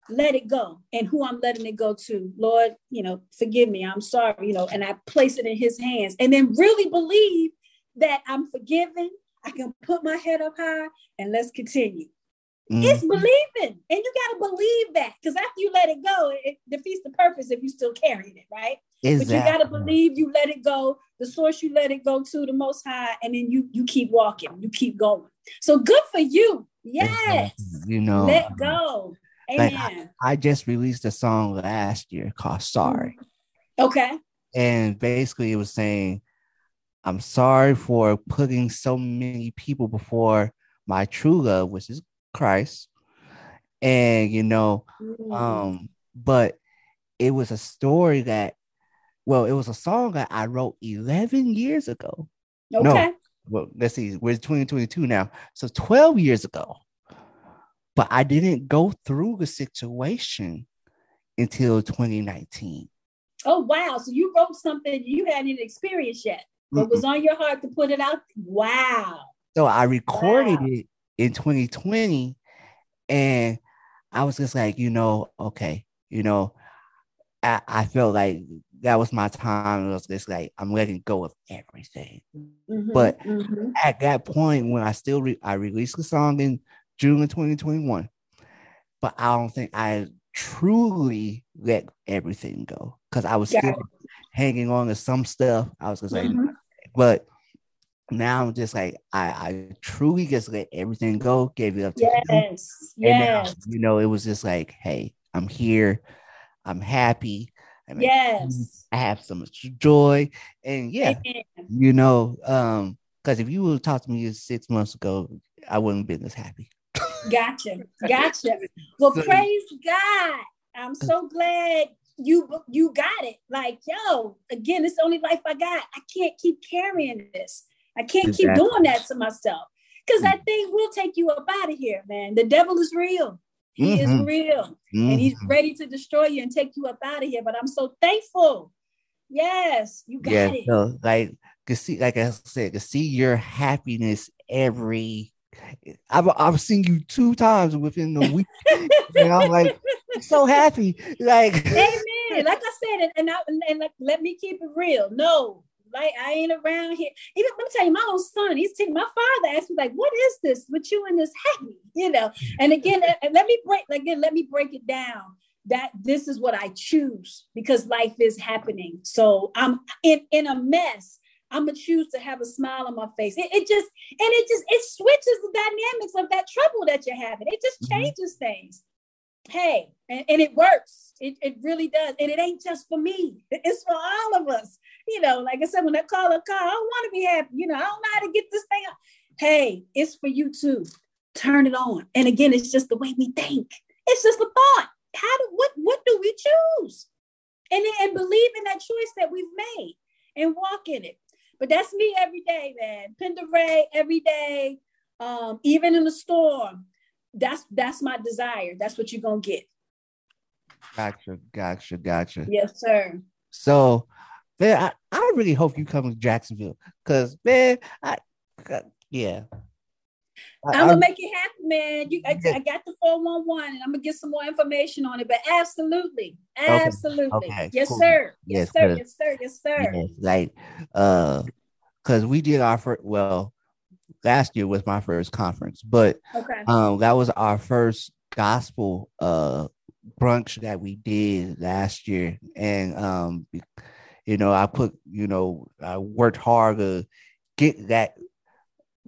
Let it go, and who I'm letting it go to, Lord, you know, forgive me, I'm sorry, you know, and I place it in his hands, and then really believe that I'm forgiven, I can put my head up high, and let's continue. Mm-hmm. It's believing, and you got to believe that, because after you let it go, it defeats the purpose if you still carrying it, right? Exactly. But you got to believe you let it go, the source you let it go to, the Most High, and then you you keep walking, you keep going. So good for you, yes, exactly. You know, let go. Like I, I just released a song last year called Sorry. Okay. And basically it was saying, I'm sorry for putting so many people before my true love, which is Christ. And, you know, mm. um, but it was a story that, well, it was a song that I wrote eleven years ago. Okay. No, well, let's see, we're twenty twenty-two now. So twelve years ago. But I didn't go through the situation until twenty nineteen. Oh, wow. So you wrote something you hadn't experienced yet, but mm-mm. was on your heart to put it out. Wow. So I recorded wow. it in twenty twenty, and I was just like, you know, okay, you know, I, I felt like that was my time. It was just like, I'm letting go of everything. Mm-hmm, but mm-hmm. at that point, when I still, re- I released the song in June of twenty twenty-one, but I don't think I truly let everything go, because I was Got still it. hanging on to some stuff. I was just mm-hmm. like, but now I'm just like, I, I truly just let everything go, gave it up to yes. you. Yes. And now, you know, it was just like, hey, I'm here, I'm happy. I'm yes. happy. I have so much joy. And yeah, mm-hmm. you know, um, because if you would have talked to me six months ago, I wouldn't have been this happy. Gotcha. Gotcha. Well, so, praise God. I'm so glad you you got it. Like, yo, again, it's the only life I got. I can't keep carrying this. I can't exactly. keep doing that to myself. Because mm-hmm. I think we'll take you up out of here, man. The devil is real. He mm-hmm. is real. Mm-hmm. And he's ready to destroy you and take you up out of here. But I'm so thankful. Yes, you got yeah, it. So, like, could see, like I said, could see your happiness every. I've I've seen you two times within the week, and I'm like so happy. Like, amen. Like I said, and and, I, and like, let me keep it real. No, like I ain't around here. Even let me tell you, my own son. He's taking my father asked me like, "What is this with you and this happy?" You know. And again, and let me break. Again, let me break it down. That this is what I choose because life is happening. So I'm in, in a mess. I'm gonna choose to have a smile on my face. It, it just, and it just, it switches the dynamics of that trouble that you're having. It just changes mm-hmm. things. Hey, and, and it works. It, it really does. And it ain't just for me. It's for all of us. You know, like I said, when I call a car, I don't want to be happy. You know, I don't know how to get this thing up. Hey, it's for you too. Turn it on. And again, it's just the way we think. It's just a thought. How do, what, what do we choose? And, and believe in that choice that we've made and walk in it. But that's me every day, man. Penda Ray every day, um, even in the storm. That's that's my desire. That's what you're gonna get. Gotcha, gotcha, gotcha. Yes, sir. So, man, I, I really hope you come to Jacksonville, cause man, I, yeah. I, I'm gonna make it happen, man. You, I, I got the four one one, and I'm gonna get some more information on it. But absolutely, absolutely, okay, okay, yes, cool. sir. Yes, yes, sir. Yes, sir. Yes, sir. Yes, like, uh, because we did our first. Well, last year was my first conference, but okay. um, that was our first gospel uh brunch that we did last year, and um, you know, I put, you know, I worked hard to get that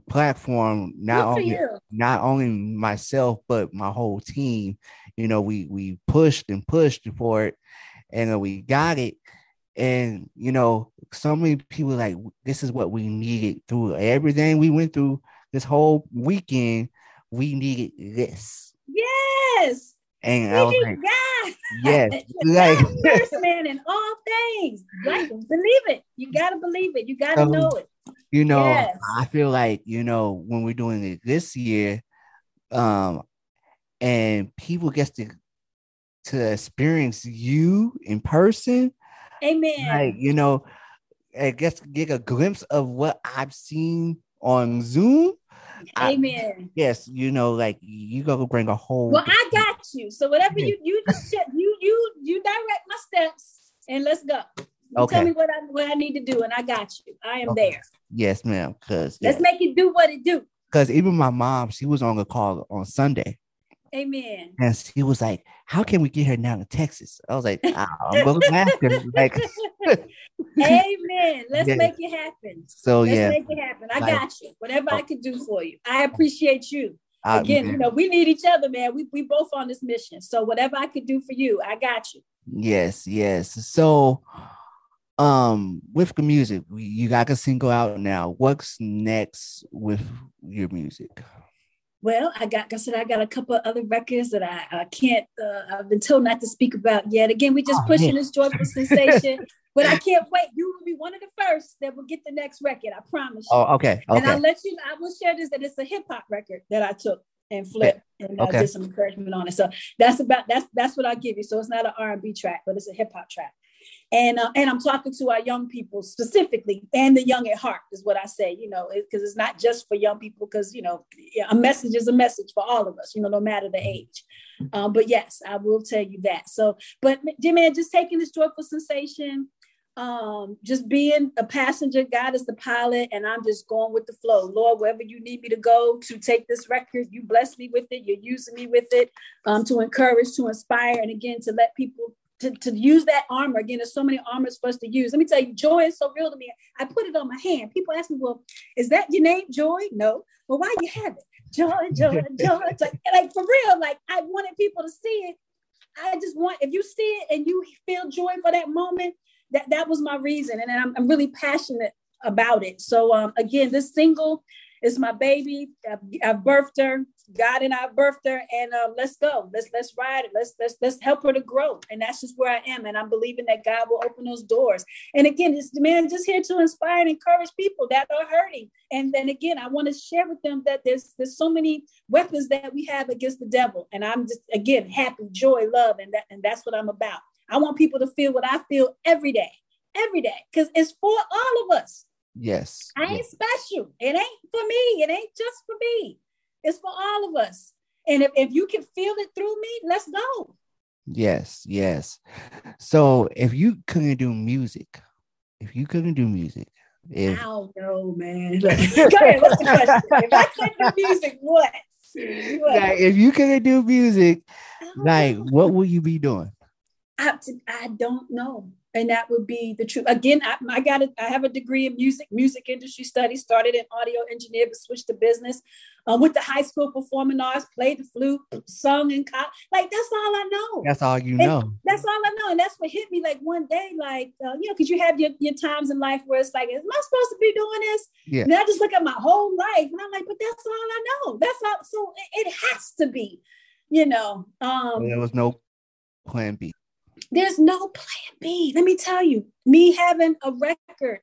platform, not only not only myself but my whole team. You know, we we pushed and pushed for it, and uh, we got it. And you know, so many people like, this is what we needed through everything we went through this whole weekend. We needed this. Yes. And we I was like, God. Yes, like first man in all things. Like, believe it. You gotta believe it. You gotta um, know it. You know, yes. I feel like, you know, when we're doing it this year, um, and people get to to experience you in person. Amen. Like, you know, I guess get a glimpse of what I've seen on Zoom. Amen. I, yes, you know, like you gonna bring a whole. Well, I got you. So whatever you you just you you you direct my steps and let's go. You okay. Tell me what I what I need to do, and I got you. I am okay. there. Yes, ma'am. Cause let's yeah. make it do what it do. Because even my mom, she was on the call on Sunday. Amen. And she was like, "How can we get her down to Texas?" I was like, oh, "I'm gonna ask her." Like, amen. Let's yeah. make it happen. So let's yeah, make it happen. I like, got you. Whatever oh, I can do for you, I appreciate you. I, Again, man. you know, we need each other, man. We we both on this mission. So whatever I could do for you, I got you. Yes, yes. So. Um, with the music, you got a single out now. What's next with your music? Well, I got, like I said, I got a couple of other records that I, I can't, uh, I've been told not to speak about yet. Again, we're just oh, pushing man. this Joyful Sensation, but I can't wait. You will be one of the first that will get the next record. I promise you. Oh, okay. okay. And I'll let you, I will share this, that it's a hip hop record that I took and flipped okay. and I okay. did some encouragement on it. So that's about, that's, that's what I'll give you. So it's not an R and B track, but it's a hip hop track. And uh, and I'm talking to our young people specifically, and the young at heart is what I say, you know, because it, it's not just for young people, because, you know, a message is a message for all of us, you know, no matter the age. Um, but yes, I will tell you that. So, but dear man, just taking this Joyful Sensation, um, just being a passenger, God is the pilot, and I'm just going with the flow. Lord, wherever you need me to go to take this record, you bless me with it. You're using me with it um, to encourage, to inspire, and again, to let people To, to use that armor. Again, there's so many armors for us to use. Let me tell you, joy is so real to me. I put it on my hand. People ask me, well, is that your name, Joy? No. Well, why you have it? Joy, joy, joy. Like, like for real, like I wanted people to see it. I just want, if you see it and you feel joy for that moment, that, that was my reason. And I'm, I'm really passionate about it. So um, again, this single is my baby. I've, I've birthed her. God and I birthed her, and um, let's go. Let's let's ride it. Let's let's let's help her to grow. And that's just where I am. And I'm believing that God will open those doors. And again, it's the man just here to inspire and encourage people that are hurting. And then again, I want to share with them that there's there's so many weapons that we have against the devil. And I'm just again happy, joy, love, and that and that's what I'm about. I want people to feel what I feel every day, every day, because it's for all of us. Yes. I ain't yes. special. It ain't for me. It ain't just for me. It's for all of us. And if, if you can feel it through me, let's go. Yes, yes. So if you couldn't do music, if you couldn't do music. If... I don't know, man. Go ahead, what's the question? If I couldn't do music, what? what? Like, if you couldn't do music, like know. What would you be doing? I, I don't know. And that would be the truth. Again, I, I got a, I have a degree in music, music industry studies, started in audio engineer, but switched to business. Um, went to high school performing arts, played the flute, sung in college. Like, that's all I know. That's all you and know. That's all I know. And that's what hit me like one day, like, uh, you know, because you have your, your times in life where it's like, am I supposed to be doing this? Yeah. And I just look at my whole life and I'm like, but that's all I know. That's all. So it, it has to be, you know. Um, there was no plan B. There's no plan B. Let me tell you, me having a record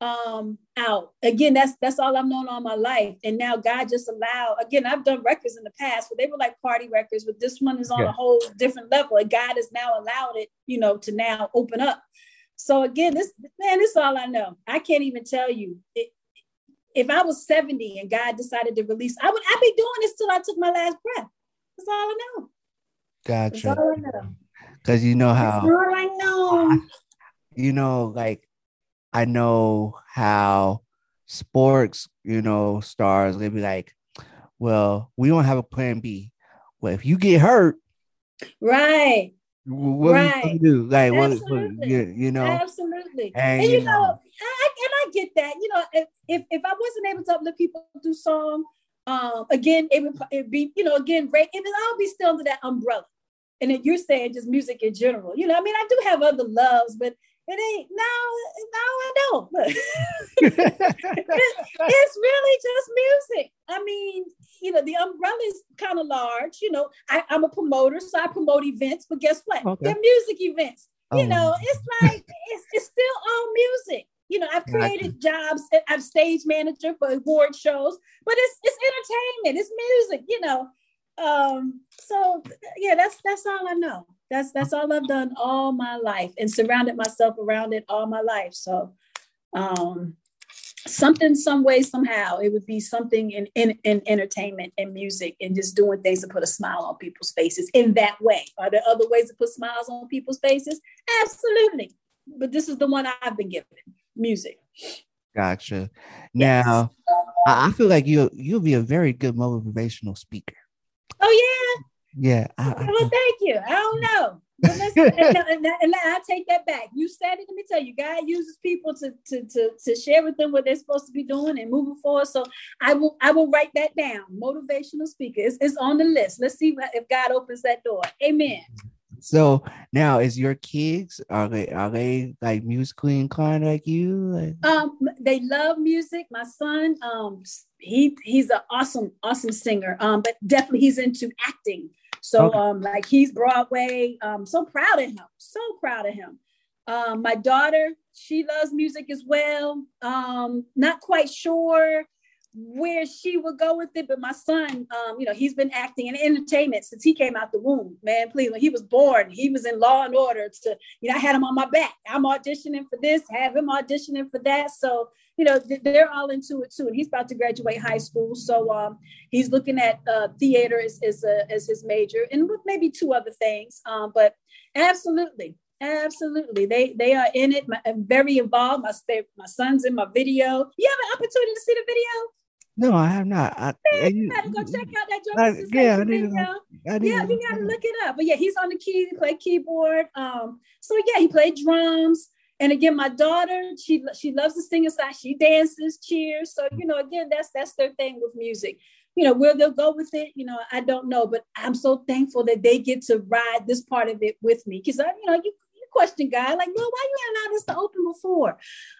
um, out, again, that's that's all I've known all my life. And now God just allowed, again, I've done records in the past, but they were like party records, but this one is on yeah. a whole different level. And God has now allowed it, you know, to now open up. So again, this, man, this is all I know. I can't even tell you. It, if I was seventy and God decided to release, I would, I'd be doing this till I took my last breath. That's all I know. Gotcha. That's all I know. Because you know how, I know. you know, like, I know how sports, you know, stars, they be like, well, we don't have a plan B. Well, if you get hurt. Right. What right. do you do? Like, Absolutely. What, you, you know? Absolutely. And, and you, you know, know I, and I get that. You know, if, if, if I wasn't able to uplift people through song, um, again, it would it'd be, you know, again, great. It would all be still under that umbrella. And then you're saying just music in general. You know, I mean, I do have other loves, but it ain't, no, no, I don't. it's, it's really just music. I mean, you know, the umbrella is kind of large. You know, I, I'm a promoter, so I promote events, but guess what? Okay. They're music events. You oh. know, it's like, it's, it's still all music. You know, I've created jobs. I'm stage manager for award shows, but it's it's entertainment. It's music, you know. Um, so yeah, that's, that's all I know. That's, that's all I've done all my life and surrounded myself around it all my life. So, um, something, some way, somehow it would be something in, in, in entertainment and music and just doing things to put a smile on people's faces in that way. Are there other ways to put smiles on people's faces? Absolutely. But this is the one I've been given, music. Gotcha. Now yes. I feel like you'll, you'll be a very good motivational speaker. Oh yeah, yeah. I, I, well, thank you. I don't know, but listen, and, and, and I take that back. You said it. Let me tell you, God uses people to to to to share with them what they're supposed to be doing and moving forward. So I will I will write that down. Motivational speaker. It's, it's on the list. Let's see if God opens that door. Amen. So now, is your kids are they are they like musically inclined like you? Like- um, they love music. My son, um. He he's an awesome, awesome singer. Um, but definitely he's into acting. So okay. um, like he's Broadway. Um, so proud of him. So proud of him. Um, my daughter, she loves music as well. Um, not quite sure where she would go with it, but my son, um, you know, he's been acting in entertainment since he came out the womb. Man, please, when he was born, he was in Law and Order. To you know, I had him on my back. I'm auditioning for this, have him auditioning for that. So. You know, they're all into it too. And he's about to graduate high school. So um, he's looking at uh, theater as, as, a, as his major and with maybe two other things. Um, but absolutely, absolutely. They they are in it. My, I'm very involved. My, my son's in my video. You have an opportunity to see the video? No, I have not. I, Man, you gotta go check out that Joyful Sensation yeah, I didn't, video. I didn't, yeah, you gotta look it up. But yeah, he's on the keys. He played keyboard. Um, so yeah, he played drums. And again, my daughter, she she loves to sing inside. She dances, cheers. So, you know, again, that's that's their thing with music. You know, where they'll go with it, you know, I don't know. But I'm so thankful that they get to ride this part of it with me. Because, you know, you, you question God, like, well, why you hadn't allowed this to open before?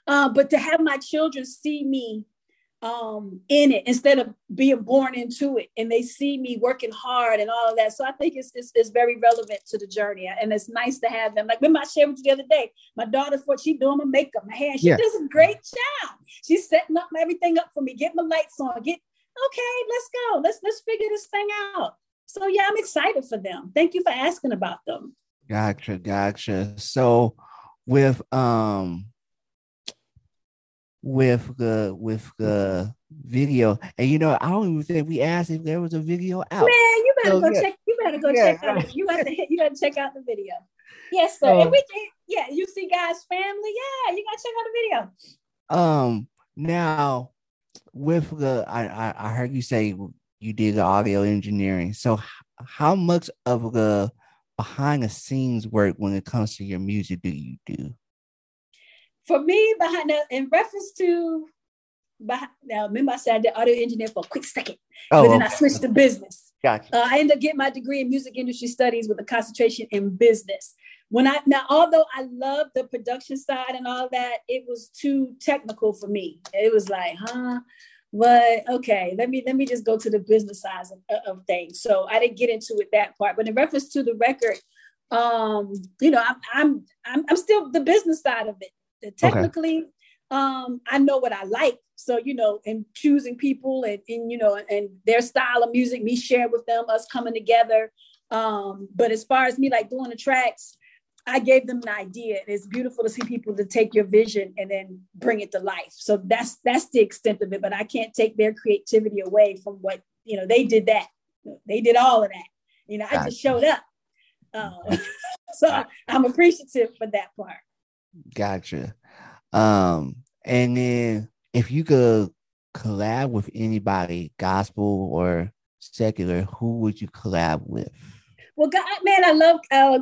Uh, but to have my children see me um, in it instead of being born into it. And they see me working hard and all of that. So I think it's, it's, it's very relevant to the journey. And it's nice to have them. Like, remember I shared with you the other day, my daughter's what she doing my makeup, my hair. She yeah. does a great job. She's setting up everything up for me, getting my lights on, get, okay, let's go. Let's, let's figure this thing out. So yeah, I'm excited for them. Thank you for asking about them. Gotcha. Gotcha. So with, um, with the, with the video, and you know, I don't even think we asked if there was a video out. Man, you better so, go yeah. check, you better go yeah. check out. You got to hit, you got to check out the video. Yes, sir. Um, and we can, yeah, you see God's family. Yeah. You got to check out the video. Um, now with the, I, I, I heard you say you did the audio engineering. So h- how much of the behind the scenes work when it comes to your music do you do? For me, behind the, in reference to, behind, now remember I said I did audio engineer for a quick second, oh, but then okay. I switched to business. Gotcha. Uh, I ended up getting my degree in music industry studies with a concentration in business. When I now, although I love the production side and all that, it was too technical for me. It was like, huh. But okay, let me let me just go to the business side of, of things. So I didn't get into it that part. But in reference to the record, um, you know, I'm I'm I'm, I'm still the business side of it. Technically, okay. um, I know what I like. So you know, and choosing people and and you know and their style of music, me share with them, us coming together. Um, but as far as me like doing the tracks, I gave them an idea. And it's beautiful to see people to take your vision and then bring it to life. So that's, that's the extent of it, but I can't take their creativity away from what, you know, they did that. They did all of that. You know, I just showed up. Um, so I'm appreciative for that part. Gotcha. Um, and then if you could collab with anybody, gospel or secular, who would you collab with? Well, God, man, I love, uh,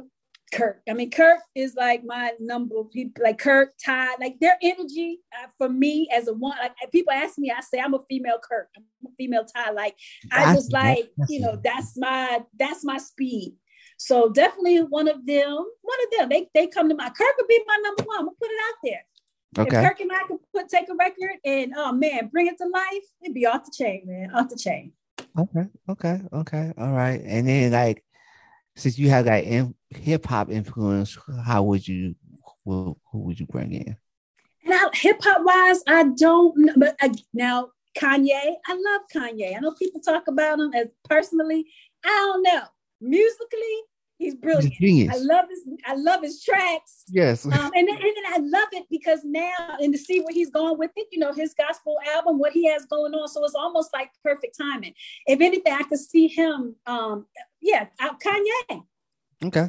Kirk. I mean, Kirk is like my number of people, like Kirk, Todd, like their energy uh, for me as a one, like people ask me, I say, I'm a female Kirk, I'm a female Todd. Like, I just like, you know, that's my, that's my speed. So definitely one of them, one of them, they they come to my, Kirk would be my number one. I'm gonna put it out there. Okay. If Kirk and I could put, take a record and, oh man, bring it to life, it'd be off the chain, man, off the chain. Okay. Okay. Okay. All right. And then like, since you have that in, hip-hop influence, how would you, who, who would you bring in? Now, hip-hop wise, I don't know, but I, now Kanye, I love Kanye. I know people talk about him as personally, I don't know. Musically, he's brilliant. He's I love his, I love his tracks. Yes. um, and, then, and then I love it because now, and to see where he's going with it, you know, his gospel album, what he has going on. So it's almost like perfect timing. If anything, I could see him, um, yeah, out Kanye. Okay.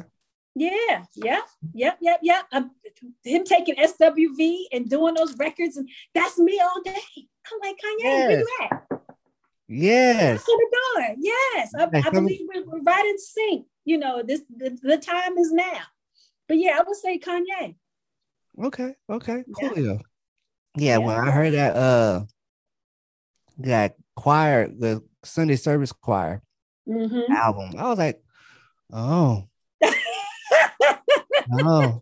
Yeah. Yeah. Yep. Yep. Yep. Um, him taking S W V and doing those records, and that's me all day. I'm like, Kanye, yes. Where you at? Yes. Knock on the door. Yes. I, I believe we're, we're right in sync. You know, this the, the time is now. But yeah, I would say Kanye. Okay. Okay. Cool. Yeah. yeah, yeah. When I heard that, uh, that choir, the Sunday service choir mm-hmm. album, I was like, oh. Oh,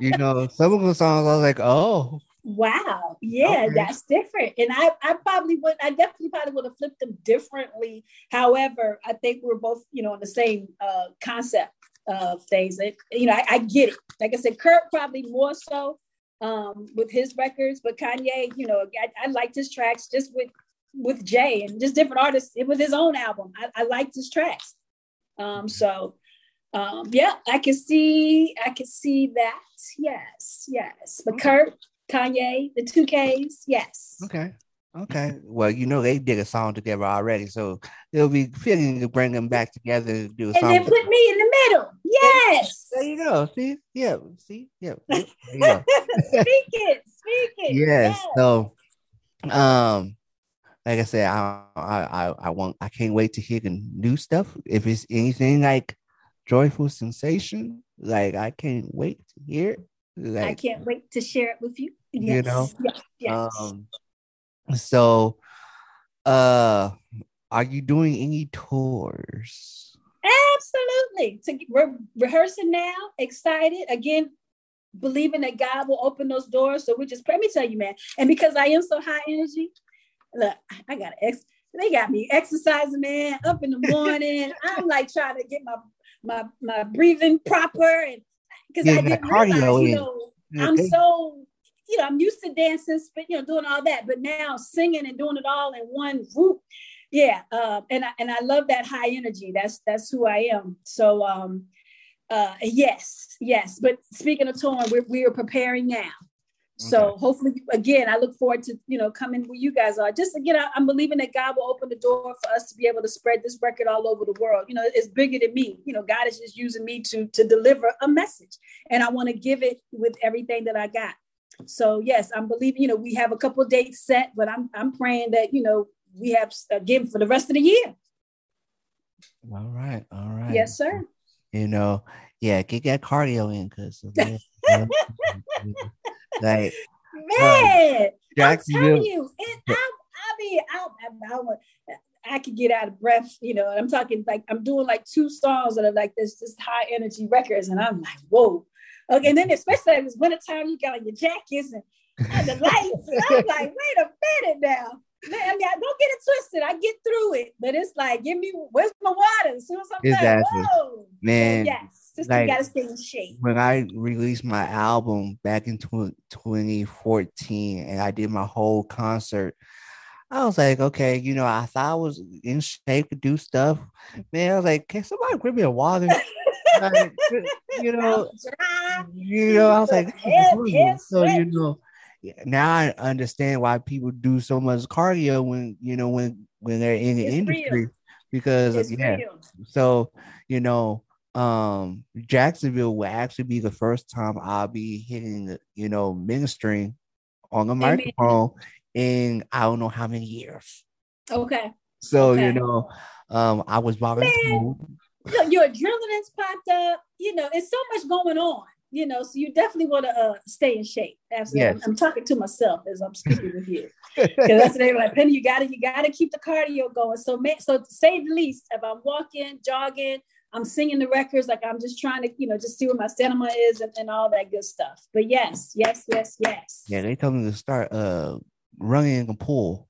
you know, some of the songs I was like, oh wow, yeah, okay. That's different. And I, I probably would, I definitely probably would have flipped them differently. However, I think we're both, you know, on the same uh, concept of things. It, you know, I, I get it. Like I said, Kirk probably more so um, with his records, but Kanye, you know, I, I liked his tracks just with with Jay and just different artists. It was his own album. I, I liked his tracks. Um, so. Um, yeah, I can see, I can see that. Yes, yes. But Kirk, Kanye, the two Ks, yes. Okay, okay. Well, you know they did a song together already, so it'll be fitting to bring them back together and do a and song. And then put me in the middle. Yes. There you go. See, yeah, see, yeah. There you go. Speak it, speak it. Yes. yes. So, um. Like I said, I, I, I want, I can't wait to hear the new stuff. If it's anything like Joyful Sensation, like I can't wait to hear it. Like, I can't wait to share it with you. Yes. You know. Yes. Yes. Um, so, uh, are you doing any tours? Absolutely. So we're rehearsing now. Excited again. Believing that God will open those doors. So we just pray. Let me tell you, man. And because I am so high energy. look, I got to ex. They got me exercising, man, up in the morning. I'm like trying to get my my my breathing proper, and because yeah, I didn't realize, you know, yeah, I'm they, so, you know, I'm used to dancing, you know, doing all that, but now singing and doing it all in one group. Yeah, uh, and I and I love that high energy. That's that's who I am. So, um, uh, yes, yes. But speaking of touring, we're we're preparing now. So okay. Hopefully, again, I look forward to, you know, coming where you guys are. Just again, I, I'm believing that God will open the door for us to be able to spread this record all over the world. You know, it's bigger than me. You know, God is just using me to to deliver a message, and I want to give it with everything that I got. So yes, I'm believing. You know, we have a couple of dates set, but I'm I'm praying that, you know, we have again for the rest of the year. All right, all right. Yes, sir. You know, yeah, get that cardio in, because. Like, man, um, I'm telling you, it, I, I mean, I, I, I, want, I could get out of breath, you know, and I'm talking like, I'm doing like two songs that are like this, this high energy records. And I'm like, whoa. Okay. And then especially like, it's wintertime, you got like your jackets and, and the lights. And I'm like, wait a minute now. Man, I mean, I don't get it twisted. I get through it, but it's like, give me, where's my water? As soon as I'm exactly. like, whoa. Man. So, yes. Just like, gotta stay in shape. When I released my album back in twenty fourteen and I did my whole concert, I was like, okay, you know, I thought I was in shape to do stuff. Man, I was like, can somebody grab me a water? Like, you know, you know, I was like, so, you know, now I understand why people do so much cardio when, you know, when, when they're in the it's industry real. Because, it's yeah, real. So, you know, Um, Jacksonville will actually be the first time I'll be hitting, you know, ministering on the Amen. microphone in I don't know how many years. Okay. So okay. you know, um, I was volunteering. Look, your adrenaline's popped up. You know, it's so much going on. You know, so you definitely want to uh, stay in shape. Absolutely. Yes. I'm, I'm talking to myself as I'm speaking with you, because that's what they were like, Penny. You got to, you got to keep the cardio going. So, man, so to say the least, if I'm walking, jogging. I'm singing the records, like I'm just trying to, you know, just see where my stamina is and, and all that good stuff. But yes, yes, yes, yes. Yeah, they told me to start uh, running in the pool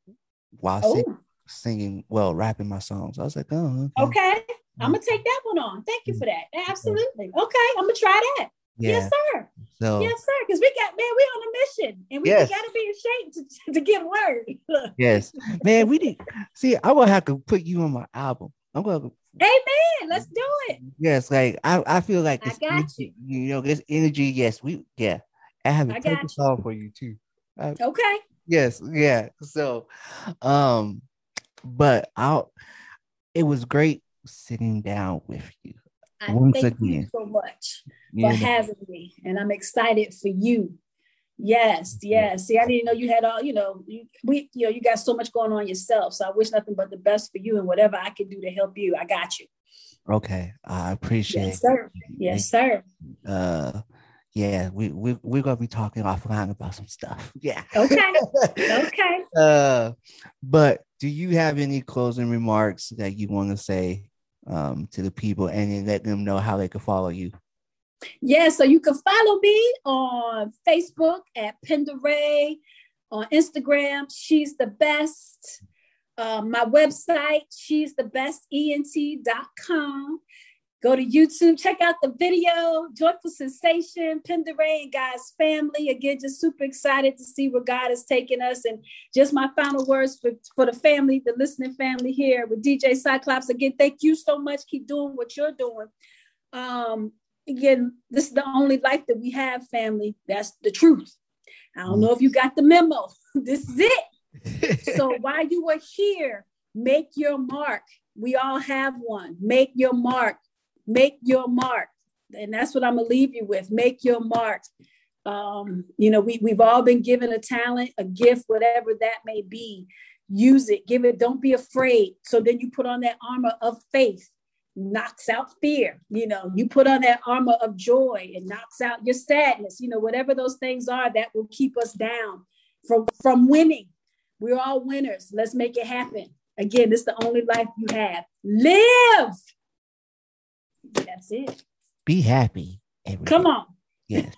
while oh. sing, singing, well, rapping my songs. I was like, oh, okay. okay. I'm gonna take that one on. Thank you for that. Absolutely. Okay, I'm gonna try that. Yeah. Yes, sir. So, yes, sir. Because we got, man, we on a mission, and we, yes. we got to be in shape to, to get word. Yes, man. We did. See, I will have to put you on my album. I'm gonna. Amen. Let's do it. Yes, like I, I feel like this I got energy, you. You know, this energy. Yes, we. Yeah, I have a perfect song for you too. I, okay. Yes. Yeah. So, um, but I, it was great sitting down with you. I Once thank again. you so much yeah. for having me, and I'm excited for you. Yes, yes. See, I didn't know you had all, you know, you, we, you know, you got so much going on yourself. So I wish nothing but the best for you, and whatever I can do to help you, I got you. Okay, I appreciate it. Yes, sir. It. Yes, sir. Uh, yeah, we we we're gonna be talking offline about some stuff. Yeah. Okay. Okay. Uh, but do you have any closing remarks that you want to say um to the people, and then let them know how they can follow you? Yeah, so you can follow me on Facebook at Penda Ray, on Instagram, She's the Best, uh, my website, she's the best ent dot com. Go to YouTube, check out the video, Joyful Sensation, Penda Ray and God's Family. Again, just super excited to see where God is taking us. And just my final words for, for the family, the listening family here with D J Cyclops. Again, thank you so much. Keep doing what you're doing. Um, Again, this is the only life that we have, family. That's the truth. I don't know if you got the memo. This is it. So while you were here, make your mark. We all have one. Make your mark. Make your mark. And that's what I'm going to leave you with. Make your mark. Um, you know, we, we've all been given a talent, a gift, whatever that may be. Use it. Give it. Don't be afraid. So then you put on that armor of faith. Knocks out fear. You know, you put on that armor of joy, and knocks out your sadness. You know, whatever those things are that will keep us down from from winning. We're all winners. Let's make it happen. Again, this is the only life you have. Live. That's it. Be happy. Everybody. Come on. Yes.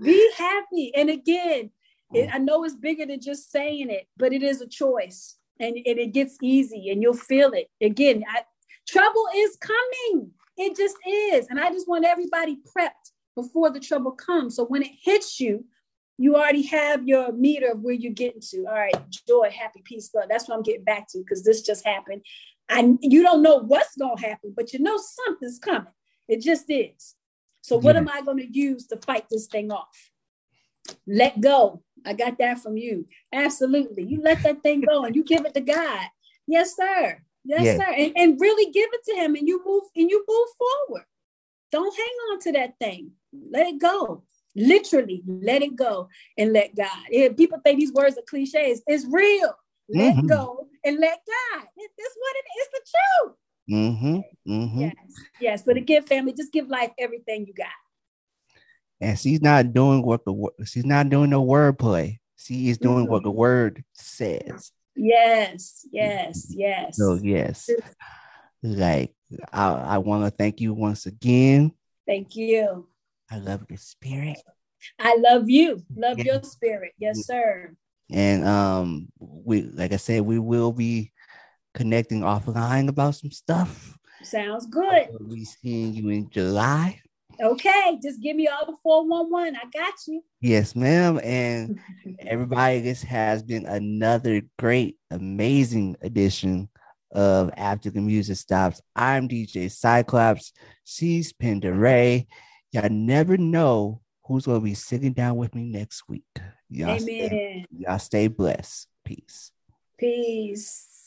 Be happy. And again, It, I know it's bigger than just saying it, but it is a choice, and, and it gets easy, and you'll feel it. Again, I, trouble is coming. It just is. And I just want everybody prepped before the trouble comes. So when it hits you, you already have your meter of where you're getting to. All right, joy, happy, peace, love. That's what I'm getting back to, because this just happened. And you don't know what's going to happen, but you know something's coming. It just is. So what yeah. am I going to use to fight this thing off? Let go. I got that from you. Absolutely. You let that thing go and you give it to God. Yes, sir. Yes, yeah. sir. And, and really give it to him, and you move and you move forward. Don't hang on to that thing. Let it go. Literally, let it go and let God. Yeah, people think these words are cliches. It's real. Let mm-hmm. go and let God. It, that's what it is. It's the truth. Mm-hmm. Mm-hmm. Yes. Yes. But again, family, just give life everything you got. And she's not doing what the she's not doing no wordplay. She is doing what the word says. Yes, yes, yes. So yes, like I, I want to thank you once again. Thank you. I love your spirit. I love you. Love yeah. your spirit. Yes, sir. And um, we like I said, we will be connecting offline about some stuff. Sounds good. We'll be seeing you in July. Okay, just give me all the four one one. I got you. Yes, ma'am. And everybody, this has been another great, amazing edition of After the Music Stops. I'm D J Cyclops. She's Penda Ray. Y'all never know who's going to be sitting down with me next week. Y'all Amen. Stay, y'all stay blessed. Peace. Peace.